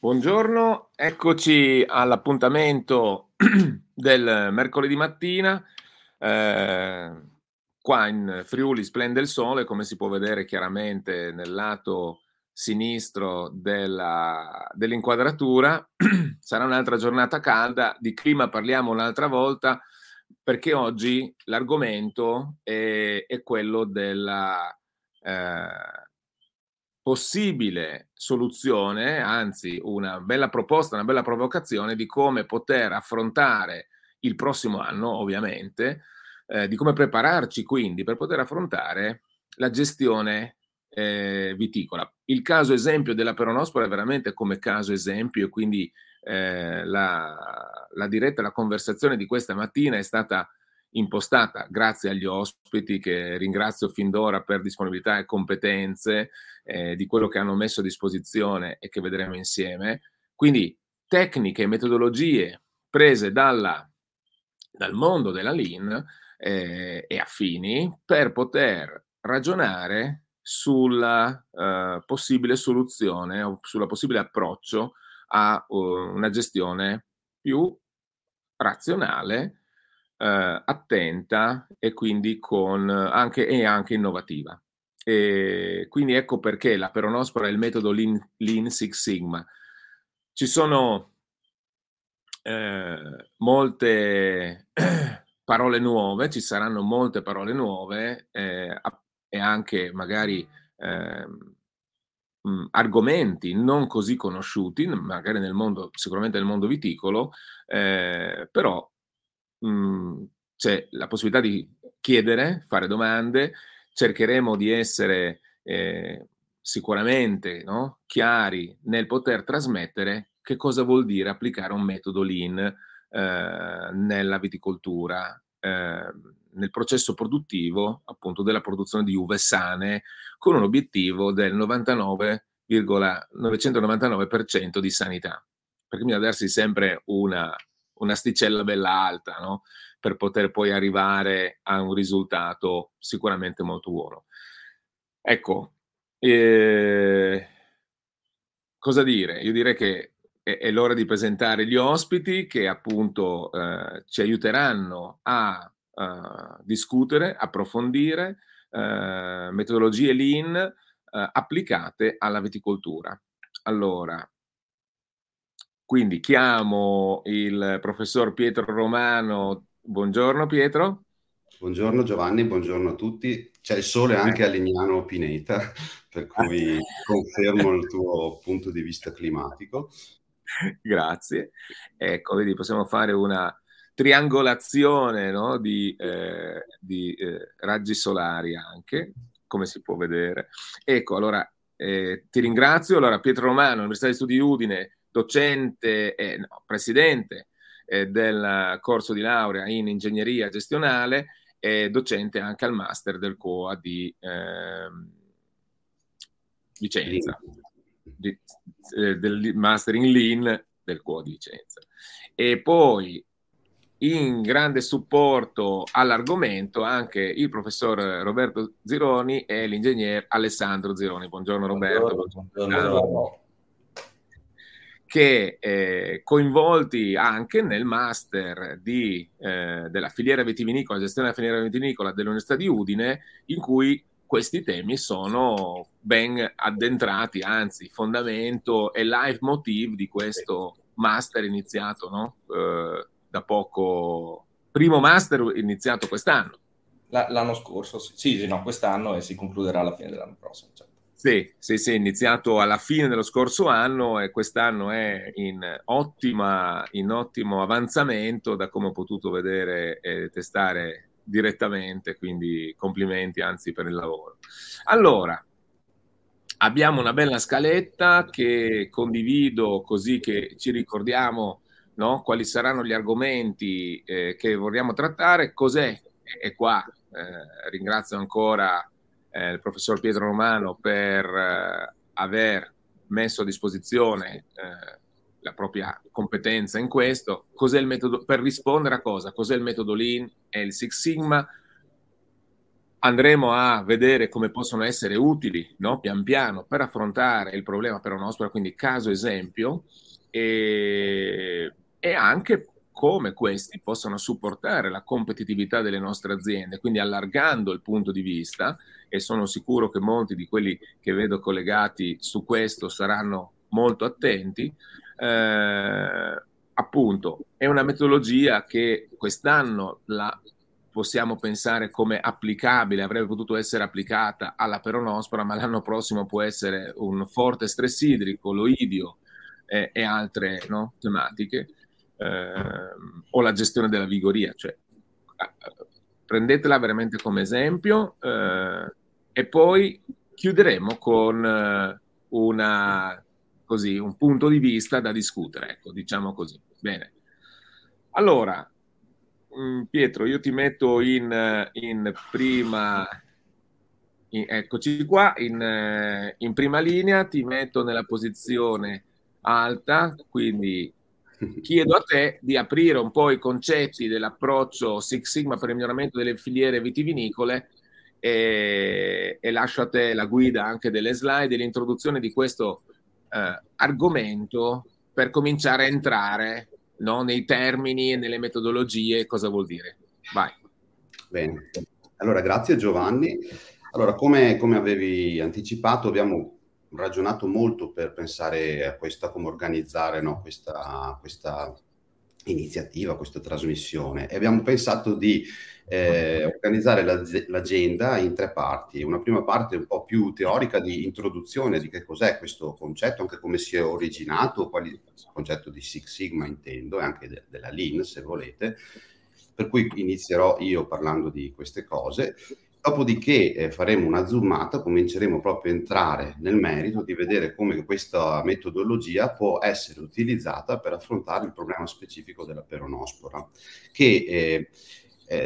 Buongiorno, eccoci all'appuntamento del mercoledì mattina. Qua in Friuli splende il sole, come si può vedere chiaramente nel lato sinistro dell'inquadratura. Sarà un'altra giornata calda, di clima parliamo un'altra volta, perché oggi l'argomento è quello della possibile soluzione, anzi una bella proposta, una bella provocazione di come poter affrontare il prossimo anno, ovviamente, di come prepararci quindi per poter affrontare la gestione viticola. Il caso esempio della peronospora è veramente come caso esempio, e quindi la diretta, la conversazione di questa mattina è stata impostata grazie agli ospiti, che ringrazio fin d'ora per disponibilità e competenze di quello che hanno messo a disposizione e che vedremo insieme. Quindi tecniche e metodologie prese dal mondo della Lean e affini per poter ragionare sulla possibile soluzione o sulla possibile approccio a una gestione più razionale, attenta e quindi anche innovativa. E quindi ecco perché la peronospora è il metodo Lean Six Sigma. Ci sono molte parole nuove, ci saranno molte parole nuove e anche magari argomenti non così conosciuti, magari nel mondo, sicuramente nel mondo viticolo, però c'è la possibilità di chiedere, fare domande. Cercheremo di essere sicuramente chiari nel poter trasmettere che cosa vuol dire applicare un metodo Lean nella viticoltura, nel processo produttivo, appunto, della produzione di uve sane, con un obiettivo del 99,999% di sanità, perché bisogna darsi sempre una sticella bella alta, per poter poi arrivare a un risultato sicuramente molto buono. Ecco, cosa dire? Io direi che è l'ora di presentare gli ospiti che appunto ci aiuteranno a discutere, approfondire metodologie Lean applicate alla viticoltura. Allora, quindi chiamo il professor Pietro Romano. Buongiorno Pietro. Buongiorno Giovanni, buongiorno a tutti. C'è il sole anche a Lignano Pineta, per cui confermo il tuo punto di vista climatico. Grazie. Ecco, vedi, possiamo fare una triangolazione di raggi solari anche, come si può vedere. Ecco, allora ti ringrazio. Allora, Pietro Romano, Università degli Studi di Udine, docente e presidente del corso di laurea in ingegneria gestionale e docente anche al master del CUOA di Vicenza, del master in Lean del CUOA di Vicenza. E poi in grande supporto all'argomento anche il professor Roberto Zironi e l'ingegner Alessandro Zironi. Buongiorno Roberto. Buongiorno. Che coinvolti anche nel master della filiera vitivinicola, gestione della filiera vitivinicola dell'Università di Udine, in cui questi temi sono ben addentrati, anzi fondamento e leitmotiv di questo master iniziato da poco, primo master iniziato quest'anno. L'anno scorso, sì, quest'anno, e si concluderà alla fine dell'anno prossimo, certo. Sì, è iniziato alla fine dello scorso anno e quest'anno è in ottimo avanzamento, da come ho potuto vedere e testare direttamente, quindi complimenti anzi per il lavoro. Allora, abbiamo una bella scaletta che condivido, così che ci ricordiamo quali saranno gli argomenti che vogliamo trattare, cos'è, e qua ringrazio ancora il professor Pietro Romano per aver messo a disposizione la propria competenza in questo. Cos'è il metodo, per rispondere a cosa? Cos'è il metodo Lean e il Six Sigma? andremo a vedere come possono essere utili, no? Pian piano, per affrontare il problema peronospora, quindi caso esempio, e anche come questi possono supportare la competitività delle nostre aziende, quindi allargando il punto di vista, e sono sicuro che molti di quelli che vedo collegati su questo saranno molto attenti. Appunto, è una metodologia che quest'anno la possiamo pensare come applicabile, avrebbe potuto essere applicata alla peronospora, ma l'anno prossimo può essere un forte stress idrico, l'oidio e altre, no, tematiche. O la gestione della vigoria, cioè prendetela veramente come esempio, e poi chiuderemo con una, così, un punto di vista da discutere, ecco, diciamo così. Bene, allora Pietro, io ti metto in prima, eccoci qua, in prima linea, ti metto nella posizione alta, quindi chiedo a te di aprire un po' i concetti dell'approccio Six Sigma per il miglioramento delle filiere vitivinicole, e lascio a te la guida anche delle slide e l'introduzione di questo argomento per cominciare a entrare, no, nei termini e nelle metodologie, cosa vuol dire. Vai. Bene, allora grazie Giovanni. Allora, come avevi anticipato, abbiamo ragionato molto per pensare a questa, come organizzare, no, questa iniziativa, questa trasmissione, e abbiamo pensato di organizzare l'agenda in tre parti. Una prima parte un po' più teorica, di introduzione di che cos'è questo concetto, anche come si è originato, il concetto di Six Sigma intendo, e anche della Lean, se volete, per cui inizierò io parlando di queste cose. Dopodiché faremo una zoomata, cominceremo proprio a entrare nel merito di vedere come questa metodologia può essere utilizzata per affrontare il problema specifico della peronospora, che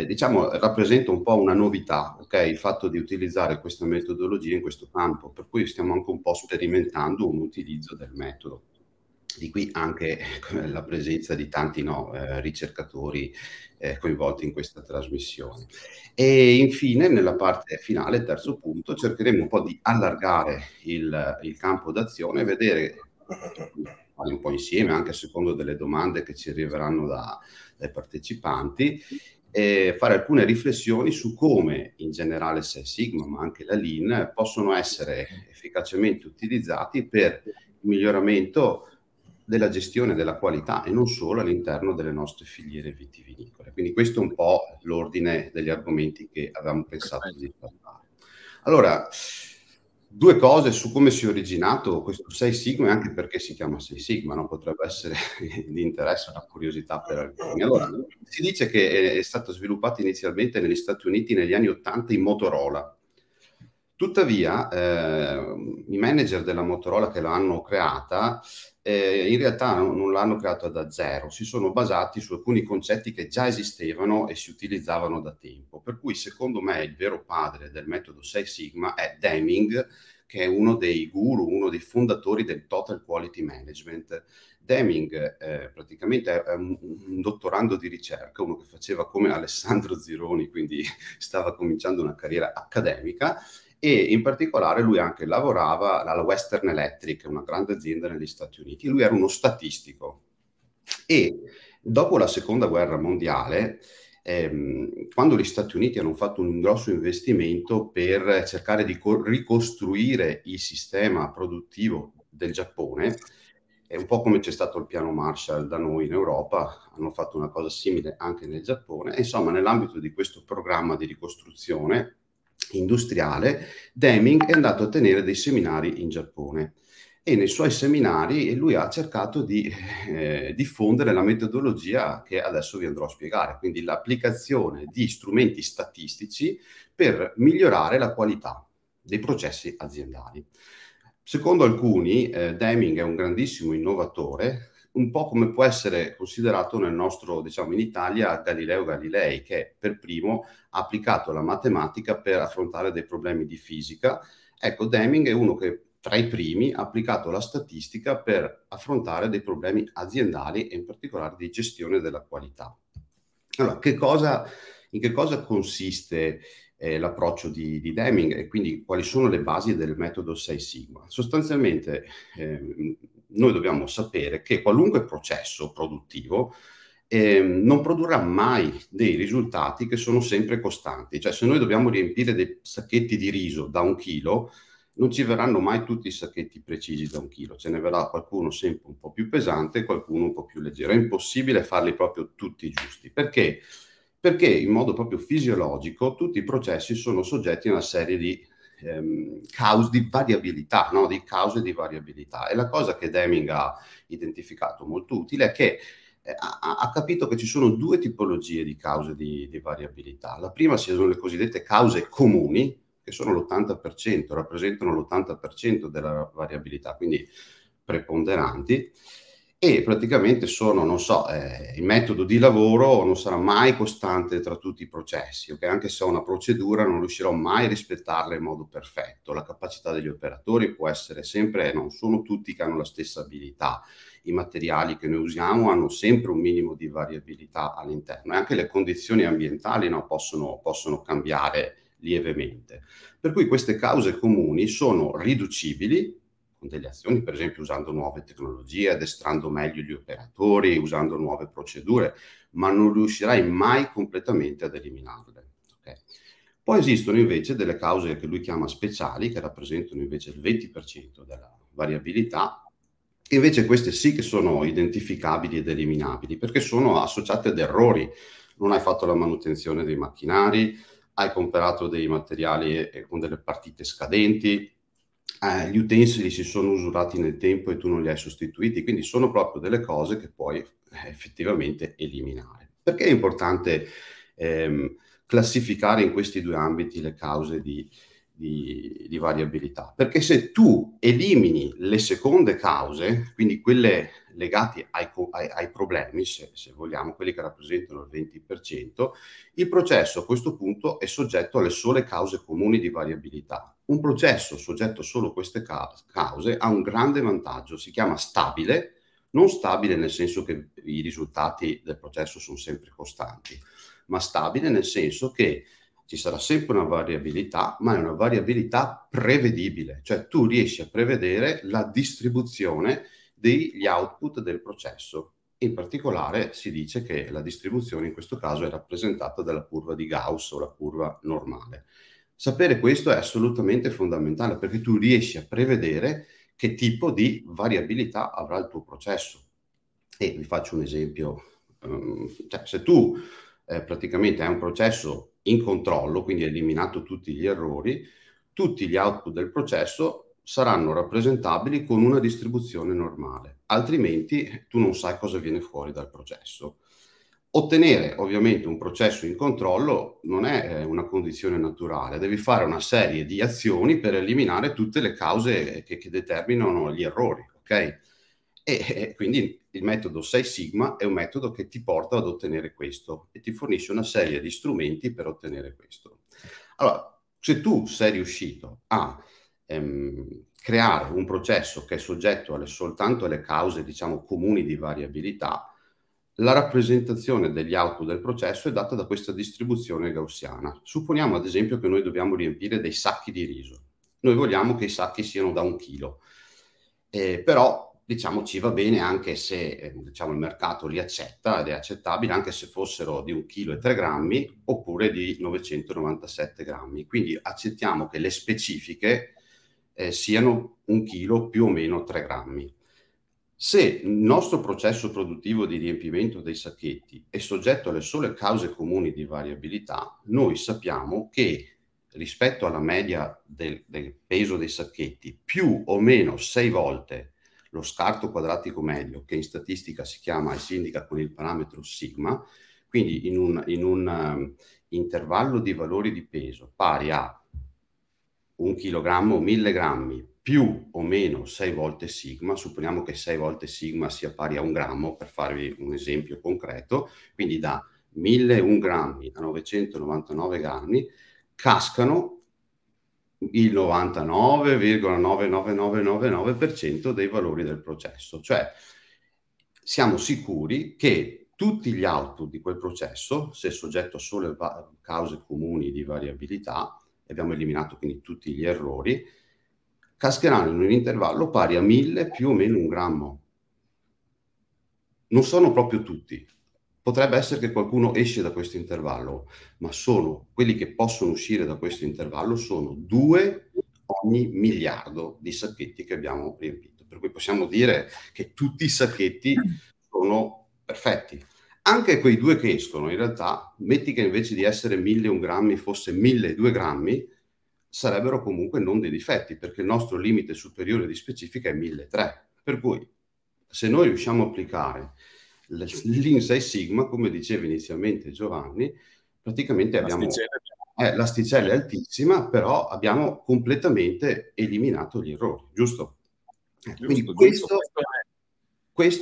diciamo rappresenta un po' una novità, okay? Il fatto di utilizzare questa metodologia in questo campo, per cui stiamo anche un po' sperimentando un utilizzo del metodo. Di qui anche la presenza di tanti ricercatori coinvolti in questa trasmissione. E infine, nella parte finale, terzo punto, cercheremo un po' di allargare il campo d'azione e vedere un po' insieme, anche a secondo delle domande che ci arriveranno dai partecipanti, e fare alcune riflessioni su come in generale Six Sigma, ma anche la Lean, possono essere efficacemente utilizzati per il miglioramento della gestione della qualità, e non solo, all'interno delle nostre filiere vitivinicole. Quindi questo è un po' l'ordine degli argomenti che avevamo pensato di parlare. Allora, due cose su come si è originato questo Six Sigma e anche perché si chiama Six Sigma, no? Potrebbe essere di interesse, una curiosità per alcuni. Allora, si dice che è stato sviluppato inizialmente negli Stati Uniti negli anni 80 in Motorola. Tuttavia, i manager della Motorola che l'hanno creata in realtà non l'hanno creata da zero, si sono basati su alcuni concetti che già esistevano e si utilizzavano da tempo. Per cui, secondo me, il vero padre del metodo Six Sigma è Deming, che è uno dei guru, uno dei fondatori del Total Quality Management. Deming praticamente è un dottorando di ricerca, uno che faceva come Alessandro Zironi, quindi stava cominciando una carriera accademica, e in particolare lui anche lavorava alla Western Electric, una grande azienda negli Stati Uniti. Lui era uno statistico, e dopo la seconda guerra mondiale, quando gli Stati Uniti hanno fatto un grosso investimento per cercare di ricostruire il sistema produttivo del Giappone, è un po' come c'è stato il piano Marshall da noi in Europa, hanno fatto una cosa simile anche nel Giappone. E insomma, nell'ambito di questo programma di ricostruzione industriale, Deming è andato a tenere dei seminari in Giappone, e nei suoi seminari lui ha cercato di diffondere la metodologia che adesso vi andrò a spiegare, quindi l'applicazione di strumenti statistici per migliorare la qualità dei processi aziendali. Secondo alcuni, Deming è un grandissimo innovatore, un po' come può essere considerato nel nostro, diciamo in Italia, Galileo Galilei, che per primo ha applicato la matematica per affrontare dei problemi di fisica. Ecco, Deming è uno che tra i primi ha applicato la statistica per affrontare dei problemi aziendali, e in particolare di gestione della qualità. Allora, in che cosa consiste l'approccio di Deming e quindi quali sono le basi del metodo 6 Sigma. Sostanzialmente noi dobbiamo sapere che qualunque processo produttivo non produrrà mai dei risultati che sono sempre costanti, cioè se noi dobbiamo riempire dei sacchetti di riso da 1 chilo, non ci verranno mai tutti i sacchetti precisi da 1 chilo, ce ne verrà qualcuno sempre un po' più pesante e qualcuno un po' più leggero. È impossibile farli proprio tutti giusti. Perché? Perché in modo proprio fisiologico tutti i processi sono soggetti a una serie di cause di variabilità, no? Di cause di variabilità. E la cosa che Deming ha identificato molto utile è che ha capito che ci sono 2 tipologie di cause di variabilità. La prima sono le cosiddette cause comuni, che sono l'80%, rappresentano l'80% della variabilità, quindi preponderanti, e praticamente sono, non so, il metodo di lavoro non sarà mai costante tra tutti i processi, okay? Anche se ho una procedura non riuscirò mai a rispettarla in modo perfetto, la capacità degli operatori può essere sempre, non sono tutti che hanno la stessa abilità, i materiali che noi usiamo hanno sempre un minimo di variabilità all'interno, e anche le condizioni ambientali, no, possono cambiare lievemente. Per cui queste cause comuni sono riducibili con delle azioni, per esempio usando nuove tecnologie, addestrando meglio gli operatori, usando nuove procedure, ma non riuscirai mai completamente ad eliminarle. Okay. Poi esistono invece delle cause che lui chiama speciali, che rappresentano invece il 20% della variabilità, e invece queste sì che sono identificabili ed eliminabili, perché sono associate ad errori. Non hai fatto la manutenzione dei macchinari, hai comprato dei materiali con delle partite scadenti, gli utensili si sono usurati nel tempo e tu non li hai sostituiti, quindi sono proprio delle cose che puoi effettivamente eliminare. Perché è importante classificare in questi 2 ambiti le cause di variabilità? Perché se tu elimini le seconde cause, quindi quelle legate ai problemi, se vogliamo, quelli che rappresentano il 20%, il processo a questo punto è soggetto alle sole cause comuni di variabilità. Un processo soggetto solo a queste cause ha un grande vantaggio, si chiama stabile, non stabile nel senso che i risultati del processo sono sempre costanti, ma stabile nel senso che ci sarà sempre una variabilità, ma è una variabilità prevedibile, cioè tu riesci a prevedere la distribuzione degli output del processo. In particolare si dice che la distribuzione in questo caso è rappresentata dalla curva di Gauss o la curva normale. Sapere questo è assolutamente fondamentale perché tu riesci a prevedere che tipo di variabilità avrà il tuo processo. E vi faccio un esempio, cioè, se tu praticamente hai un processo in controllo, quindi hai eliminato tutti gli errori, tutti gli output del processo saranno rappresentabili con una distribuzione normale, altrimenti tu non sai cosa viene fuori dal processo. Ottenere ovviamente un processo in controllo non è una condizione naturale, devi fare una serie di azioni per eliminare tutte le cause che determinano gli errori, ok? E quindi il metodo 6 Sigma è un metodo che ti porta ad ottenere questo e ti fornisce una serie di strumenti per ottenere questo. Allora, se tu sei riuscito a creare un processo che è soggetto soltanto alle cause, diciamo, comuni di variabilità, la rappresentazione degli output del processo è data da questa distribuzione gaussiana. Supponiamo ad esempio che noi dobbiamo riempire dei sacchi di riso. Noi vogliamo che i sacchi siano da 1 chilo, però diciamo ci va bene anche se diciamo il mercato li accetta ed è accettabile anche se fossero di 1 chilo e 3 grammi oppure di 997 grammi. Quindi accettiamo che le specifiche siano 1 chilo più o meno 3 grammi. Se il nostro processo produttivo di riempimento dei sacchetti è soggetto alle sole cause comuni di variabilità, noi sappiamo che rispetto alla media del peso dei sacchetti, più o meno 6 volte lo scarto quadratico medio, che in statistica si chiama e si indica con il parametro sigma, quindi in un intervallo di valori di peso pari a 1 chilogrammo o 1000 grammi più o meno 6 volte sigma, supponiamo che 6 volte sigma sia pari a 1 grammo, per farvi un esempio concreto, quindi da 1001 grammi a 999 grammi cascano il 99,99999% dei valori del processo, cioè siamo sicuri che tutti gli output di quel processo, se soggetto a solo cause comuni di variabilità, abbiamo eliminato quindi tutti gli errori, cascheranno in un intervallo pari a 1000 più o meno un grammo. Non sono proprio tutti. Potrebbe essere che qualcuno esce da questo intervallo, ma sono quelli che possono uscire da questo intervallo sono 2 ogni miliardo di sacchetti che abbiamo riempito. Per cui possiamo dire che tutti i sacchetti sono perfetti. Anche quei 2 che escono, in realtà, metti che invece di essere 1001 grammi fosse 1002 grammi, sarebbero comunque non dei difetti, perché il nostro limite superiore di specifica è 1003. Per cui, se noi riusciamo a applicare Lean Six Sigma, come diceva inizialmente Giovanni, praticamente abbiamo l'asticella è altissima, però abbiamo completamente eliminato gli errori, giusto? Quindi questo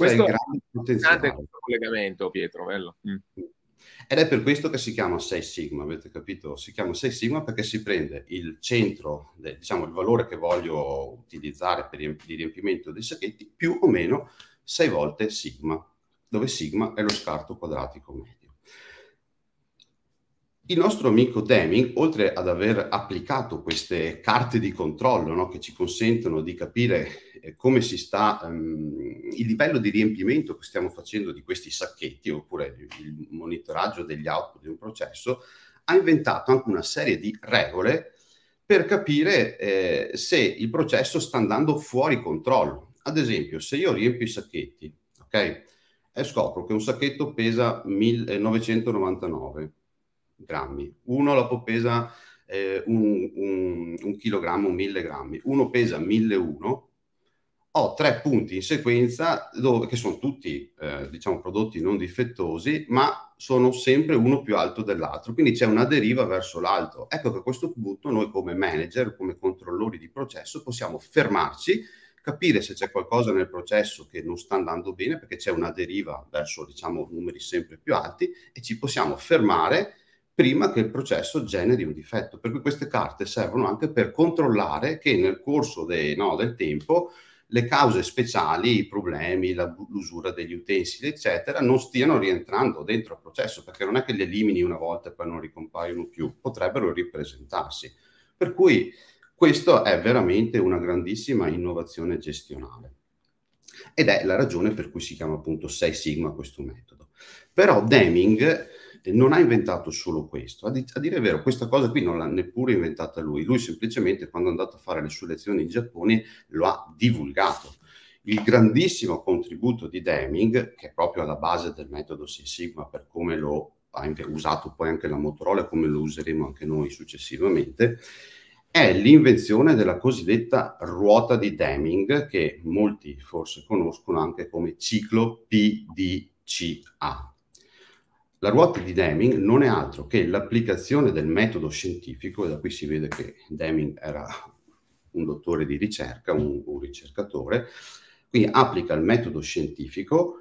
è il grande potenziale. Questo collegamento, Pietro, bello. Ed è per questo che si chiama Six Sigma, avete capito? Si chiama Six Sigma perché si prende il centro, diciamo il valore che voglio utilizzare per il riempimento dei sacchetti, più o meno 6 volte sigma, dove sigma è lo scarto quadratico medio. Il nostro amico Deming, oltre ad aver applicato queste carte di controllo, no, che ci consentono di capire come si sta, il livello di riempimento che stiamo facendo di questi sacchetti, oppure il monitoraggio degli output di un processo, ha inventato anche una serie di regole per capire se il processo sta andando fuori controllo. Ad esempio, se io riempio i sacchetti, ok, e scopro che un sacchetto pesa 1999 grammi, uno dopo pesa un chilogrammo, 1000 grammi, uno pesa 1001, ho 3 punti in sequenza dove, che sono tutti diciamo prodotti non difettosi, ma sono sempre uno più alto dell'altro, quindi c'è una deriva verso l'alto. Ecco che a questo punto noi come manager, come controllori di processo, possiamo fermarci, capire se c'è qualcosa nel processo che non sta andando bene, perché c'è una deriva verso, diciamo, numeri sempre più alti, e ci possiamo fermare prima che il processo generi un difetto. Per cui queste carte servono anche per controllare che nel corso del tempo le cause speciali, i problemi, l'usura degli utensili, eccetera, non stiano rientrando dentro il processo, perché non è che li elimini una volta e poi non ricompaiono più, potrebbero ripresentarsi. Per cui questo è veramente una grandissima innovazione gestionale ed è la ragione per cui si chiama appunto Six Sigma questo metodo. Però Deming non ha inventato solo questo, a dire il vero questa cosa qui non l'ha neppure inventata lui semplicemente quando è andato a fare le sue lezioni in Giappone lo ha divulgato. Il grandissimo contributo di Deming, che è proprio alla base del metodo Six Sigma per come lo ha usato poi anche la Motorola e come lo useremo anche noi successivamente, è l'invenzione della cosiddetta ruota di Deming, che molti forse conoscono anche come ciclo PDCA. La ruota di Deming non è altro che l'applicazione del metodo scientifico, e da qui si vede che Deming era un dottore di ricerca, un ricercatore, quindi applica il metodo scientifico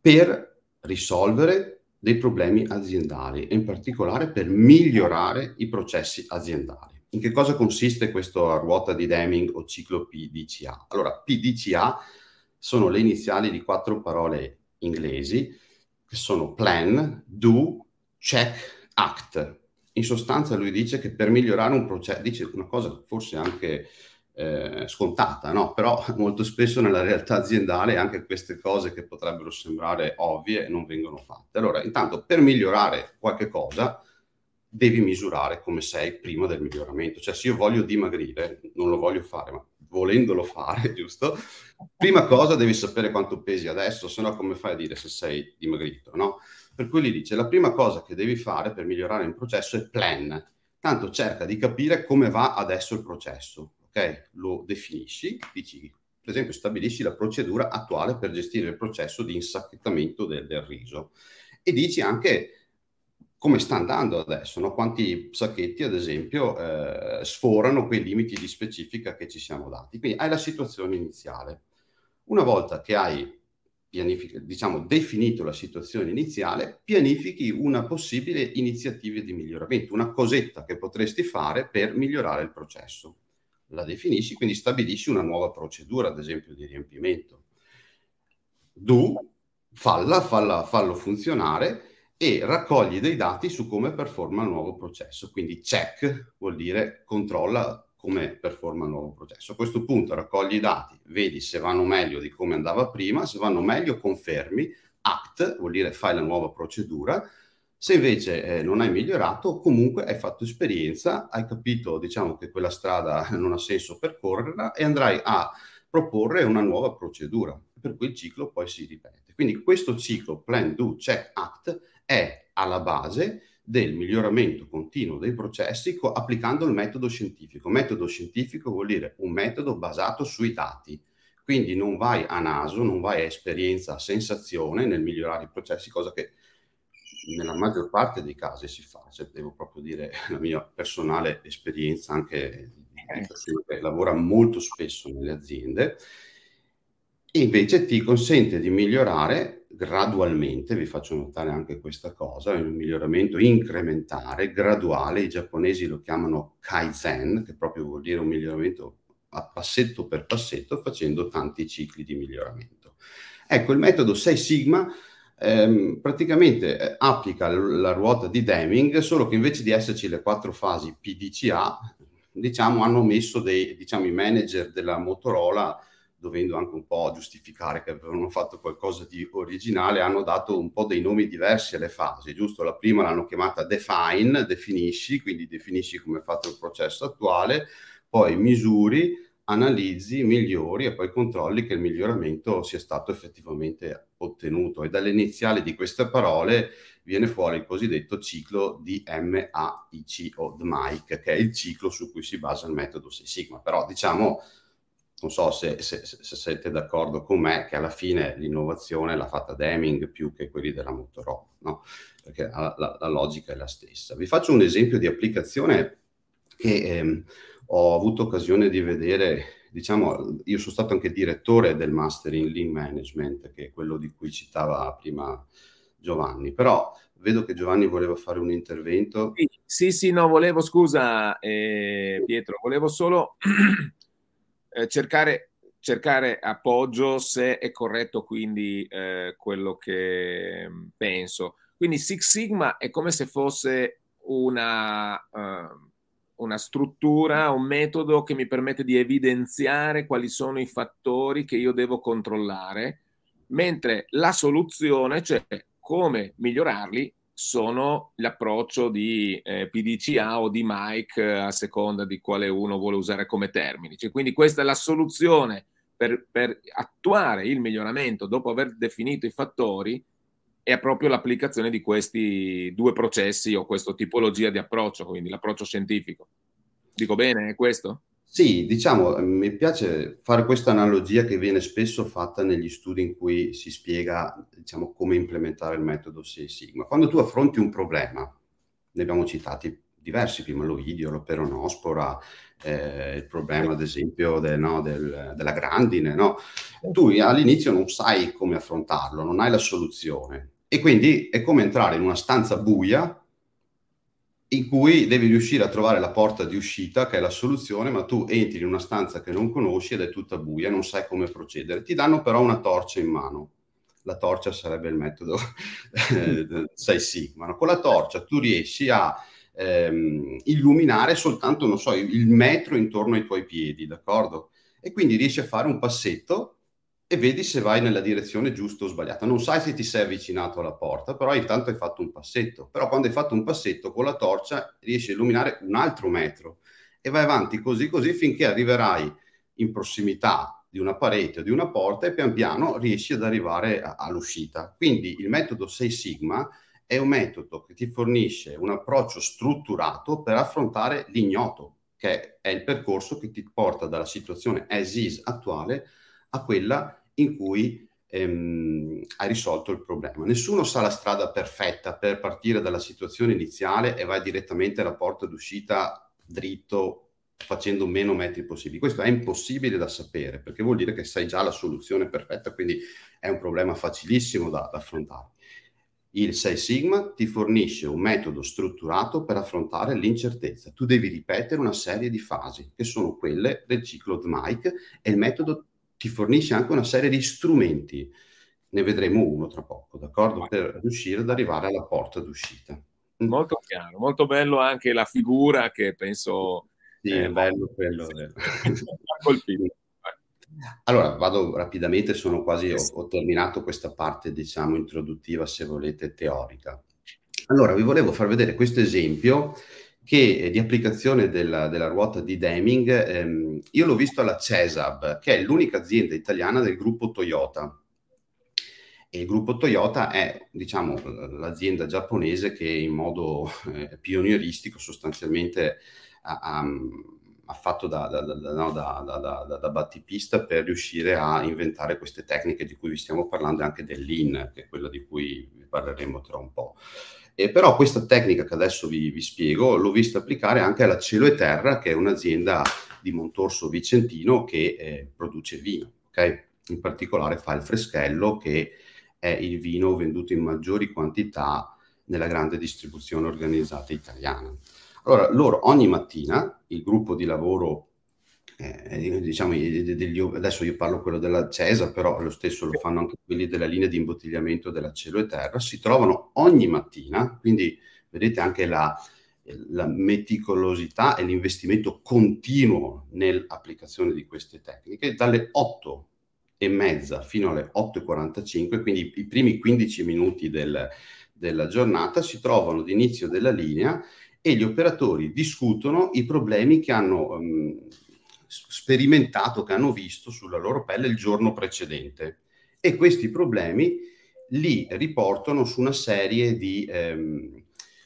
per risolvere dei problemi aziendali e in particolare per migliorare i processi aziendali. In che cosa consiste questa ruota di Deming o ciclo PDCA? Allora, PDCA sono le iniziali di 4 parole inglesi, che sono plan, do, check, act. In sostanza lui dice che per migliorare un processo, dice una cosa forse anche scontata, no? Però molto spesso nella realtà aziendale anche queste cose che potrebbero sembrare ovvie non vengono fatte. Allora, intanto per migliorare qualche cosa, devi misurare come sei prima del miglioramento. Cioè, se io voglio dimagrire, non lo voglio fare, ma volendolo fare, giusto? Prima cosa devi sapere quanto pesi adesso, se no come fai a dire se sei dimagrito, no? Per cui gli dice, la prima cosa che devi fare per migliorare un processo è plan. Tanto cerca di capire come va adesso il processo, ok? Lo definisci, dici, per esempio, stabilisci la procedura attuale per gestire il processo di insacchettamento del riso. E dici anche come sta andando adesso, no? Quanti sacchetti, ad esempio, sforano quei limiti di specifica che ci siamo dati. Quindi hai la situazione iniziale. Una volta che hai definito la situazione iniziale, pianifichi una possibile iniziativa di miglioramento, una cosetta che potresti fare per migliorare il processo. La definisci, quindi stabilisci una nuova procedura, ad esempio, di riempimento. Do, fallo funzionare e raccogli dei dati su come performa il nuovo processo. Quindi check vuol dire controlla come performa il nuovo processo. A questo punto raccogli i dati, vedi se vanno meglio di come andava prima, se vanno meglio confermi, act vuol dire fai la nuova procedura. Se invece non hai migliorato, comunque hai fatto esperienza, hai capito, diciamo, che quella strada non ha senso percorrerla e andrai a proporre una nuova procedura, per cui il ciclo poi si ripete. Quindi questo ciclo plan, do, check, act è alla base del miglioramento continuo dei processi applicando il metodo scientifico. Metodo scientifico vuol dire un metodo basato sui dati, quindi non vai a naso, non vai a esperienza, a sensazione nel migliorare i processi, cosa che nella maggior parte dei casi si fa. Cioè, devo proprio dire la mia personale esperienza anche di persona che lavora molto spesso nelle aziende, invece ti consente di migliorare gradualmente. Vi faccio notare anche questa cosa, è un miglioramento incrementale, graduale. I giapponesi lo chiamano Kaizen, che proprio vuol dire un miglioramento a passetto per passetto, facendo tanti cicli di miglioramento. Ecco, il metodo 6 Sigma praticamente applica la ruota di Deming, solo che invece di esserci le 4 fasi PDCA, diciamo, hanno messo dei, diciamo, i manager della Motorola, dovendo anche un po' giustificare che avevano fatto qualcosa di originale, hanno dato un po' dei nomi diversi alle fasi, giusto? La prima l'hanno chiamata define, definisci, quindi definisci come è fatto il processo attuale, poi misuri, analizzi, migliori e poi controlli che il miglioramento sia stato effettivamente ottenuto. E dall'iniziale di queste parole viene fuori il cosiddetto ciclo DMAIC o DMAIC, che è il ciclo su cui si basa il metodo 6 Sigma. Però diciamo, non so se siete d'accordo con me, che alla fine l'innovazione l'ha fatta Deming più che quelli della Motorola, no? Perché la logica è la stessa. Vi faccio un esempio di applicazione che ho avuto occasione di vedere. Diciamo, io sono stato anche direttore del Master in Lean Management, che è quello di cui citava prima Giovanni, però vedo che Giovanni voleva fare un intervento. Sì, no, volevo, scusa Pietro, volevo solo... cercare appoggio se è corretto quindi quello che penso. Quindi Six Sigma è come se fosse una struttura, un metodo che mi permette di evidenziare quali sono i fattori che io devo controllare, mentre la soluzione, cioè come migliorarli, sono l'approccio di PDCA o di DMAIC, a seconda di quale uno vuole usare come termini. Cioè, quindi questa è la soluzione per attuare il miglioramento dopo aver definito i fattori, è proprio l'applicazione di questi due processi o questa tipologia di approccio, quindi l'approccio scientifico. Dico bene, è questo? Sì, diciamo, mi piace fare questa analogia che viene spesso fatta negli studi in cui si spiega, diciamo, come implementare il metodo 6 Sigma. Quando tu affronti un problema, ne abbiamo citati diversi prima, l'oidio, la peronospora, il problema ad esempio della grandine, no? Tu all'inizio non sai come affrontarlo, non hai la soluzione e quindi è come entrare in una stanza buia in cui devi riuscire a trovare la porta di uscita, che è la soluzione, ma tu entri in una stanza che non conosci ed è tutta buia, non sai come procedere. Ti danno però una torcia in mano. La torcia sarebbe il metodo 6 Sigma. Con la torcia tu riesci a illuminare soltanto, non so, il metro intorno ai tuoi piedi, d'accordo? E quindi riesci a fare un passetto e vedi se vai nella direzione giusta o sbagliata. Non sai se ti sei avvicinato alla porta, però intanto hai fatto un passetto. Però quando hai fatto un passetto con la torcia riesci a illuminare un altro metro e vai avanti così finché arriverai in prossimità di una parete o di una porta e pian piano riesci ad arrivare all'uscita. Quindi il metodo 6 Sigma è un metodo che ti fornisce un approccio strutturato per affrontare l'ignoto, che è il percorso che ti porta dalla situazione as is attuale a quella in cui hai risolto il problema. Nessuno sa la strada perfetta per partire dalla situazione iniziale e vai direttamente alla porta d'uscita dritto, facendo meno metri possibili. Questo è impossibile da sapere, perché vuol dire che sai già la soluzione perfetta, quindi è un problema facilissimo da affrontare. Il 6 Sigma ti fornisce un metodo strutturato per affrontare l'incertezza. Tu devi ripetere una serie di fasi, che sono quelle del ciclo DMAIC, e il metodo ti fornisce anche una serie di strumenti ne vedremo uno tra poco, d'accordo? Per riuscire ad arrivare alla porta d'uscita. Molto chiaro, molto bello anche la figura che penso... Sì, è bello quello. Sì. Colpito. Allora, vado rapidamente, sono quasi, ho terminato questa parte, diciamo, introduttiva, se volete, teorica. Allora, vi volevo far vedere questo esempio che di applicazione della ruota di Deming. Io l'ho visto alla CESAB, che è l'unica azienda italiana del gruppo Toyota. E il gruppo Toyota è, diciamo, l'azienda giapponese che in modo pionieristico sostanzialmente ha fatto da battipista per riuscire a inventare queste tecniche di cui vi stiamo parlando, anche del Lean, che è quella di cui vi parleremo tra un po'. Però questa tecnica che adesso vi spiego l'ho vista applicare anche alla Cielo e Terra, che è un'azienda di Montorso Vicentino che produce vino, ok? In particolare fa il Freschello, che è il vino venduto in maggiori quantità nella grande distribuzione organizzata italiana. Allora, loro ogni mattina, il gruppo di lavoro, diciamo, adesso io parlo quello della CESA, però lo stesso lo fanno anche quelli della linea di imbottigliamento della Cielo e Terra, si trovano ogni mattina, quindi vedete anche la meticolosità e l'investimento continuo nell'applicazione di queste tecniche, dalle 8:30 fino alle 8:45, quindi i primi 15 minuti della giornata si trovano d'inizio della linea e gli operatori discutono i problemi che hanno sperimentato, che hanno visto sulla loro pelle il giorno precedente, e questi problemi li riportano su una serie di,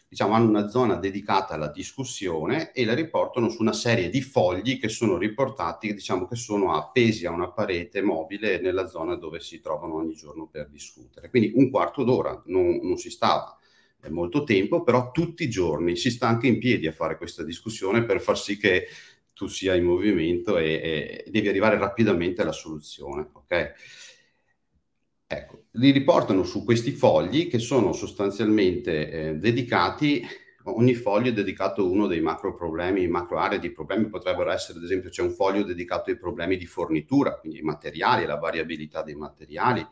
diciamo, hanno una zona dedicata alla discussione e la riportano su una serie di fogli che sono riportati, diciamo, che sono appesi a una parete mobile nella zona dove si trovano ogni giorno per discutere. Quindi un quarto d'ora, non si stava molto tempo, però tutti i giorni si sta anche in piedi a fare questa discussione per far sì che tu sia in movimento e devi arrivare rapidamente alla soluzione, ok? Ecco, li riportano su questi fogli che sono sostanzialmente dedicati, ogni foglio è dedicato a uno dei macro problemi, macro aree di problemi, potrebbero essere, ad esempio, c'è un foglio dedicato ai problemi di fornitura, quindi ai materiali, alla variabilità dei materiali,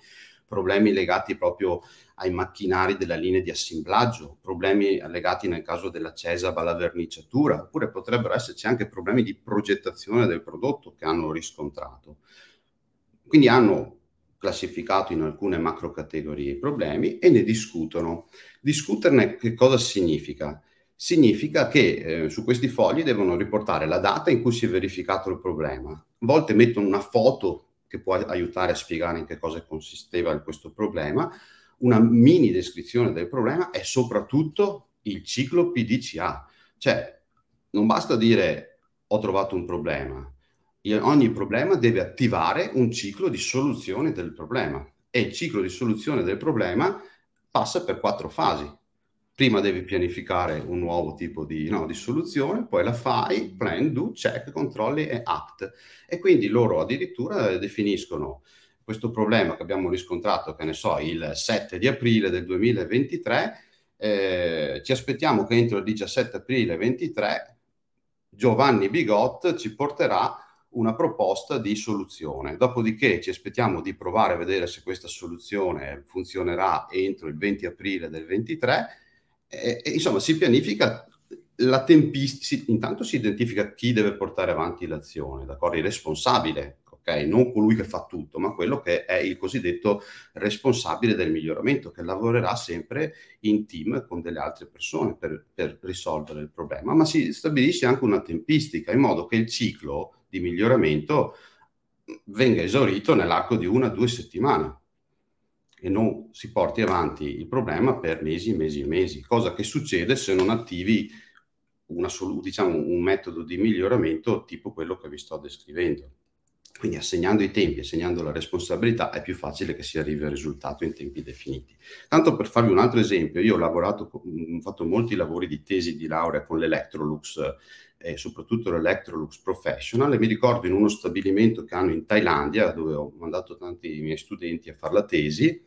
problemi legati proprio ai macchinari della linea di assemblaggio, problemi legati nel caso della CESAB alla verniciatura, oppure potrebbero esserci anche problemi di progettazione del prodotto che hanno riscontrato. Quindi hanno classificato in alcune macro categorie i problemi e ne discutono. Discuterne che cosa significa? Significa che su questi fogli devono riportare la data in cui si è verificato il problema. A volte mettono una foto che può aiutare a spiegare in che cosa consisteva questo problema, una mini descrizione del problema e soprattutto il ciclo PDCA. Cioè, non basta dire ho trovato un problema, ogni problema deve attivare un ciclo di soluzione del problema e il ciclo di soluzione del problema passa per 4 fasi. Prima devi pianificare un nuovo tipo di soluzione, poi la fai, plan, do, check, controlli e act. E quindi loro addirittura definiscono questo problema che abbiamo riscontrato, che ne so, il 7 di aprile del 2023, ci aspettiamo che entro il 17 aprile 23 Giovanni Bigot ci porterà una proposta di soluzione, dopodiché ci aspettiamo di provare a vedere se questa soluzione funzionerà entro il 20 aprile del 23, e insomma si pianifica la tempistica, intanto si identifica chi deve portare avanti l'azione, d'accordo? Il responsabile, ok? Non colui che fa tutto, ma quello che è il cosiddetto responsabile del miglioramento, che lavorerà sempre in team con delle altre persone per risolvere il problema, ma si stabilisce anche una tempistica in modo che il ciclo di miglioramento venga esaurito nell'arco di 1 o 2 settimane e non si porti avanti il problema per mesi e mesi e mesi, cosa che succede se non attivi un metodo di miglioramento tipo quello che vi sto descrivendo. Quindi assegnando i tempi, assegnando la responsabilità, è più facile che si arrivi al risultato in tempi definiti. Tanto per farvi un altro esempio, io ho fatto molti lavori di tesi di laurea con l'Electrolux, e soprattutto l'Electrolux Professional, e mi ricordo in uno stabilimento che hanno in Thailandia, dove ho mandato tanti miei studenti a fare la tesi,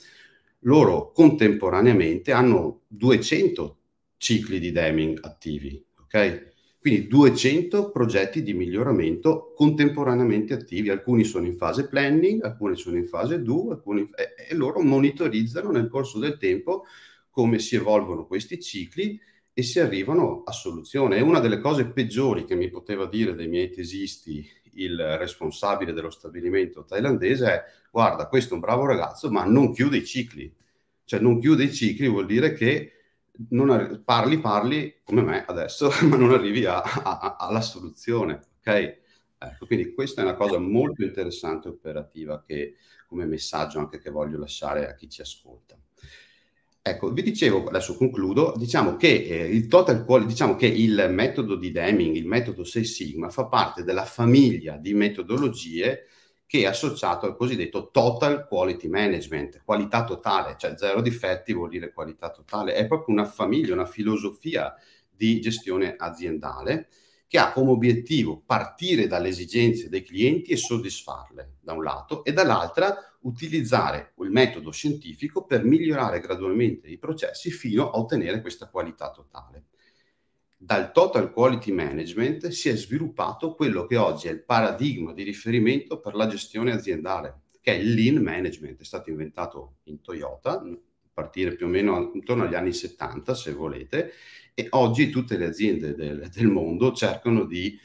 loro contemporaneamente hanno 200 cicli di Deming attivi, ok? Quindi 200 progetti di miglioramento contemporaneamente attivi, alcuni sono in fase planning, alcuni sono in fase do, alcuni, e loro monitorizzano nel corso del tempo come si evolvono questi cicli e si arrivano a soluzione. È una delle cose peggiori che mi poteva dire dei miei tesisti il responsabile dello stabilimento thailandese è: guarda, questo è un bravo ragazzo, ma non chiude i cicli. Cioè non chiude i cicli vuol dire che non parli come me adesso, ma non arrivi alla soluzione, ok? Ecco, quindi questa è una cosa molto interessante e operativa che, come messaggio anche che voglio lasciare a chi ci ascolta. Ecco, vi dicevo, adesso concludo, diciamo che il Total Quality, diciamo che il metodo di Deming, il metodo Six Sigma, fa parte della famiglia di metodologie che è associato al cosiddetto Total Quality Management, qualità totale, cioè zero difetti vuol dire qualità totale, è proprio una famiglia, una filosofia di gestione aziendale che ha come obiettivo partire dalle esigenze dei clienti e soddisfarle da un lato e dall'altra utilizzare il metodo scientifico per migliorare gradualmente i processi fino a ottenere questa qualità totale. Dal Total Quality Management si è sviluppato quello che oggi è il paradigma di riferimento per la gestione aziendale, che è il Lean Management, è stato inventato in Toyota, a partire più o meno intorno agli anni 70, se volete, e oggi tutte le aziende del mondo cercano di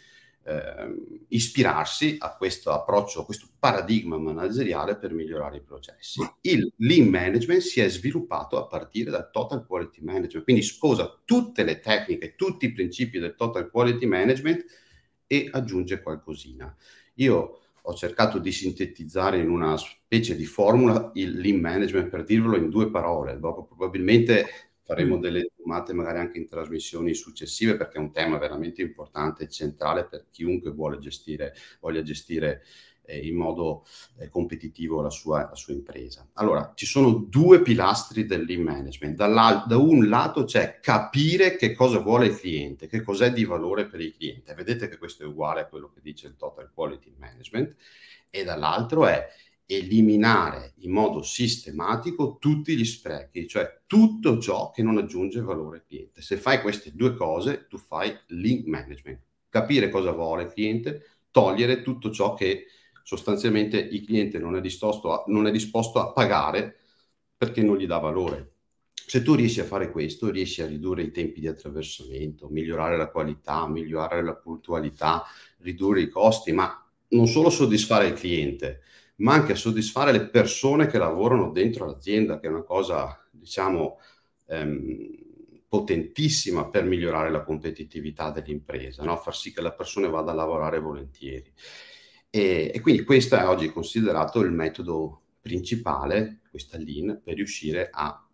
ispirarsi a questo approccio, a questo paradigma manageriale per migliorare i processi. Il Lean Management si è sviluppato a partire dal Total Quality Management, quindi sposa tutte le tecniche, tutti i principi del Total Quality Management e aggiunge qualcosina. Io ho cercato di sintetizzare in una specie di formula il Lean Management per dirvelo in 2 parole, dopo probabilmente faremo delle domande magari anche in trasmissioni successive perché è un tema veramente importante e centrale per chiunque voglia gestire in modo competitivo la sua impresa. Allora, ci sono 2 pilastri del Lean Management. Da un lato c'è capire che cosa vuole il cliente, che cos'è di valore per il cliente. Vedete che questo è uguale a quello che dice il Total Quality Management. E dall'altro è eliminare in modo sistematico tutti gli sprechi, cioè tutto ciò che non aggiunge valore al cliente. Se fai queste 2 cose, tu fai Lean Management. Capire cosa vuole il cliente, togliere tutto ciò che sostanzialmente il cliente non è disposto a pagare perché non gli dà valore. Se tu riesci a fare questo, riesci a ridurre i tempi di attraversamento, migliorare la qualità, migliorare la puntualità, ridurre i costi, ma non solo soddisfare il cliente, ma anche a soddisfare le persone che lavorano dentro l'azienda, che è una cosa, diciamo, potentissima per migliorare la competitività dell'impresa, no? Far sì che la persona vada a lavorare volentieri. E quindi questo è oggi considerato il metodo principale, questa Lean, per riuscire a,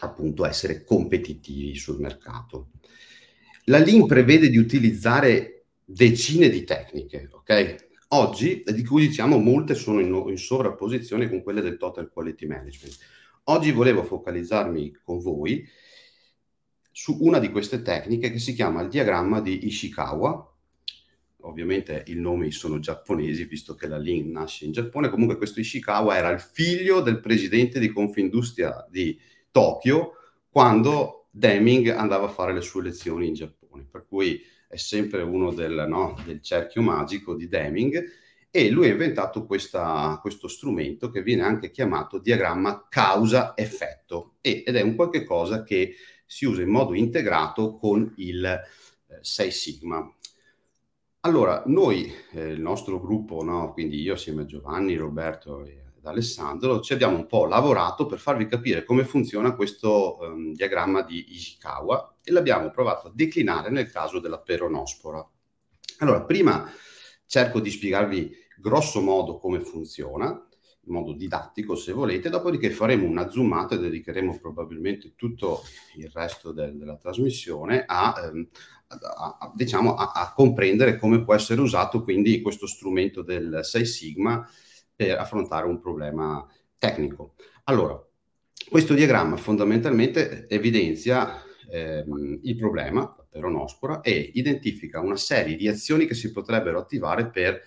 appunto, essere competitivi sul mercato. La Lean prevede di utilizzare decine di tecniche, ok? Oggi, di cui diciamo molte sono in sovrapposizione con quelle del Total Quality Management. Oggi volevo focalizzarmi con voi su una di queste tecniche che si chiama il diagramma di Ishikawa. Ovviamente i nomi sono giapponesi, visto che la Lean nasce in Giappone. Comunque questo Ishikawa era il figlio del presidente di Confindustria di Tokyo quando Deming andava a fare le sue lezioni in Giappone, per cui è sempre uno del cerchio magico di Deming, e lui ha inventato questo strumento che viene anche chiamato diagramma causa-effetto ed è un qualche cosa che si usa in modo integrato con il Six Sigma. Allora, noi, il nostro gruppo, no, quindi io assieme a Giovanni, Roberto ed Alessandro, ci abbiamo un po' lavorato per farvi capire come funziona questo diagramma di Ishikawa e l'abbiamo provato a declinare nel caso della peronospora. Allora, prima cerco di spiegarvi grosso modo come funziona, in modo didattico se volete, dopodiché faremo una zoomata e dedicheremo probabilmente tutto il resto della trasmissione a comprendere come può essere usato quindi questo strumento del Six Sigma per affrontare un problema tecnico. Allora, questo diagramma fondamentalmente evidenzia il problema, la peronospora, e identifica una serie di azioni che si potrebbero attivare per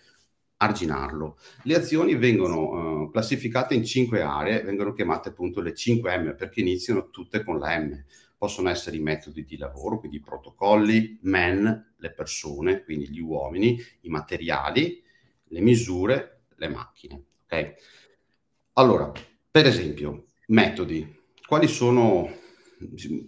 arginarlo. Le azioni vengono classificate in 5 aree, vengono chiamate appunto le 5 M perché iniziano tutte con la M. possono essere i metodi di lavoro, quindi i protocolli, man, le persone, quindi gli uomini, i materiali, le misure, le macchine. Okay? Allora, per esempio, metodi. Quali sono,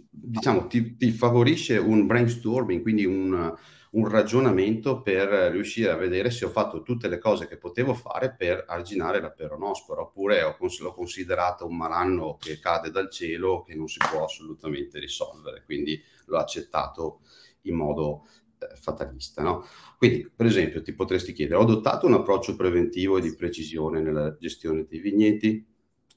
diciamo, ti favorisce un brainstorming, quindi un ragionamento per riuscire a vedere se ho fatto tutte le cose che potevo fare per arginare la peronospora, oppure l'ho considerata un malanno che cade dal cielo che non si può assolutamente risolvere, quindi l'ho accettato in modo fatalista, no? Quindi, per esempio, ti potresti chiedere: ho adottato un approccio preventivo e di precisione nella gestione dei vigneti?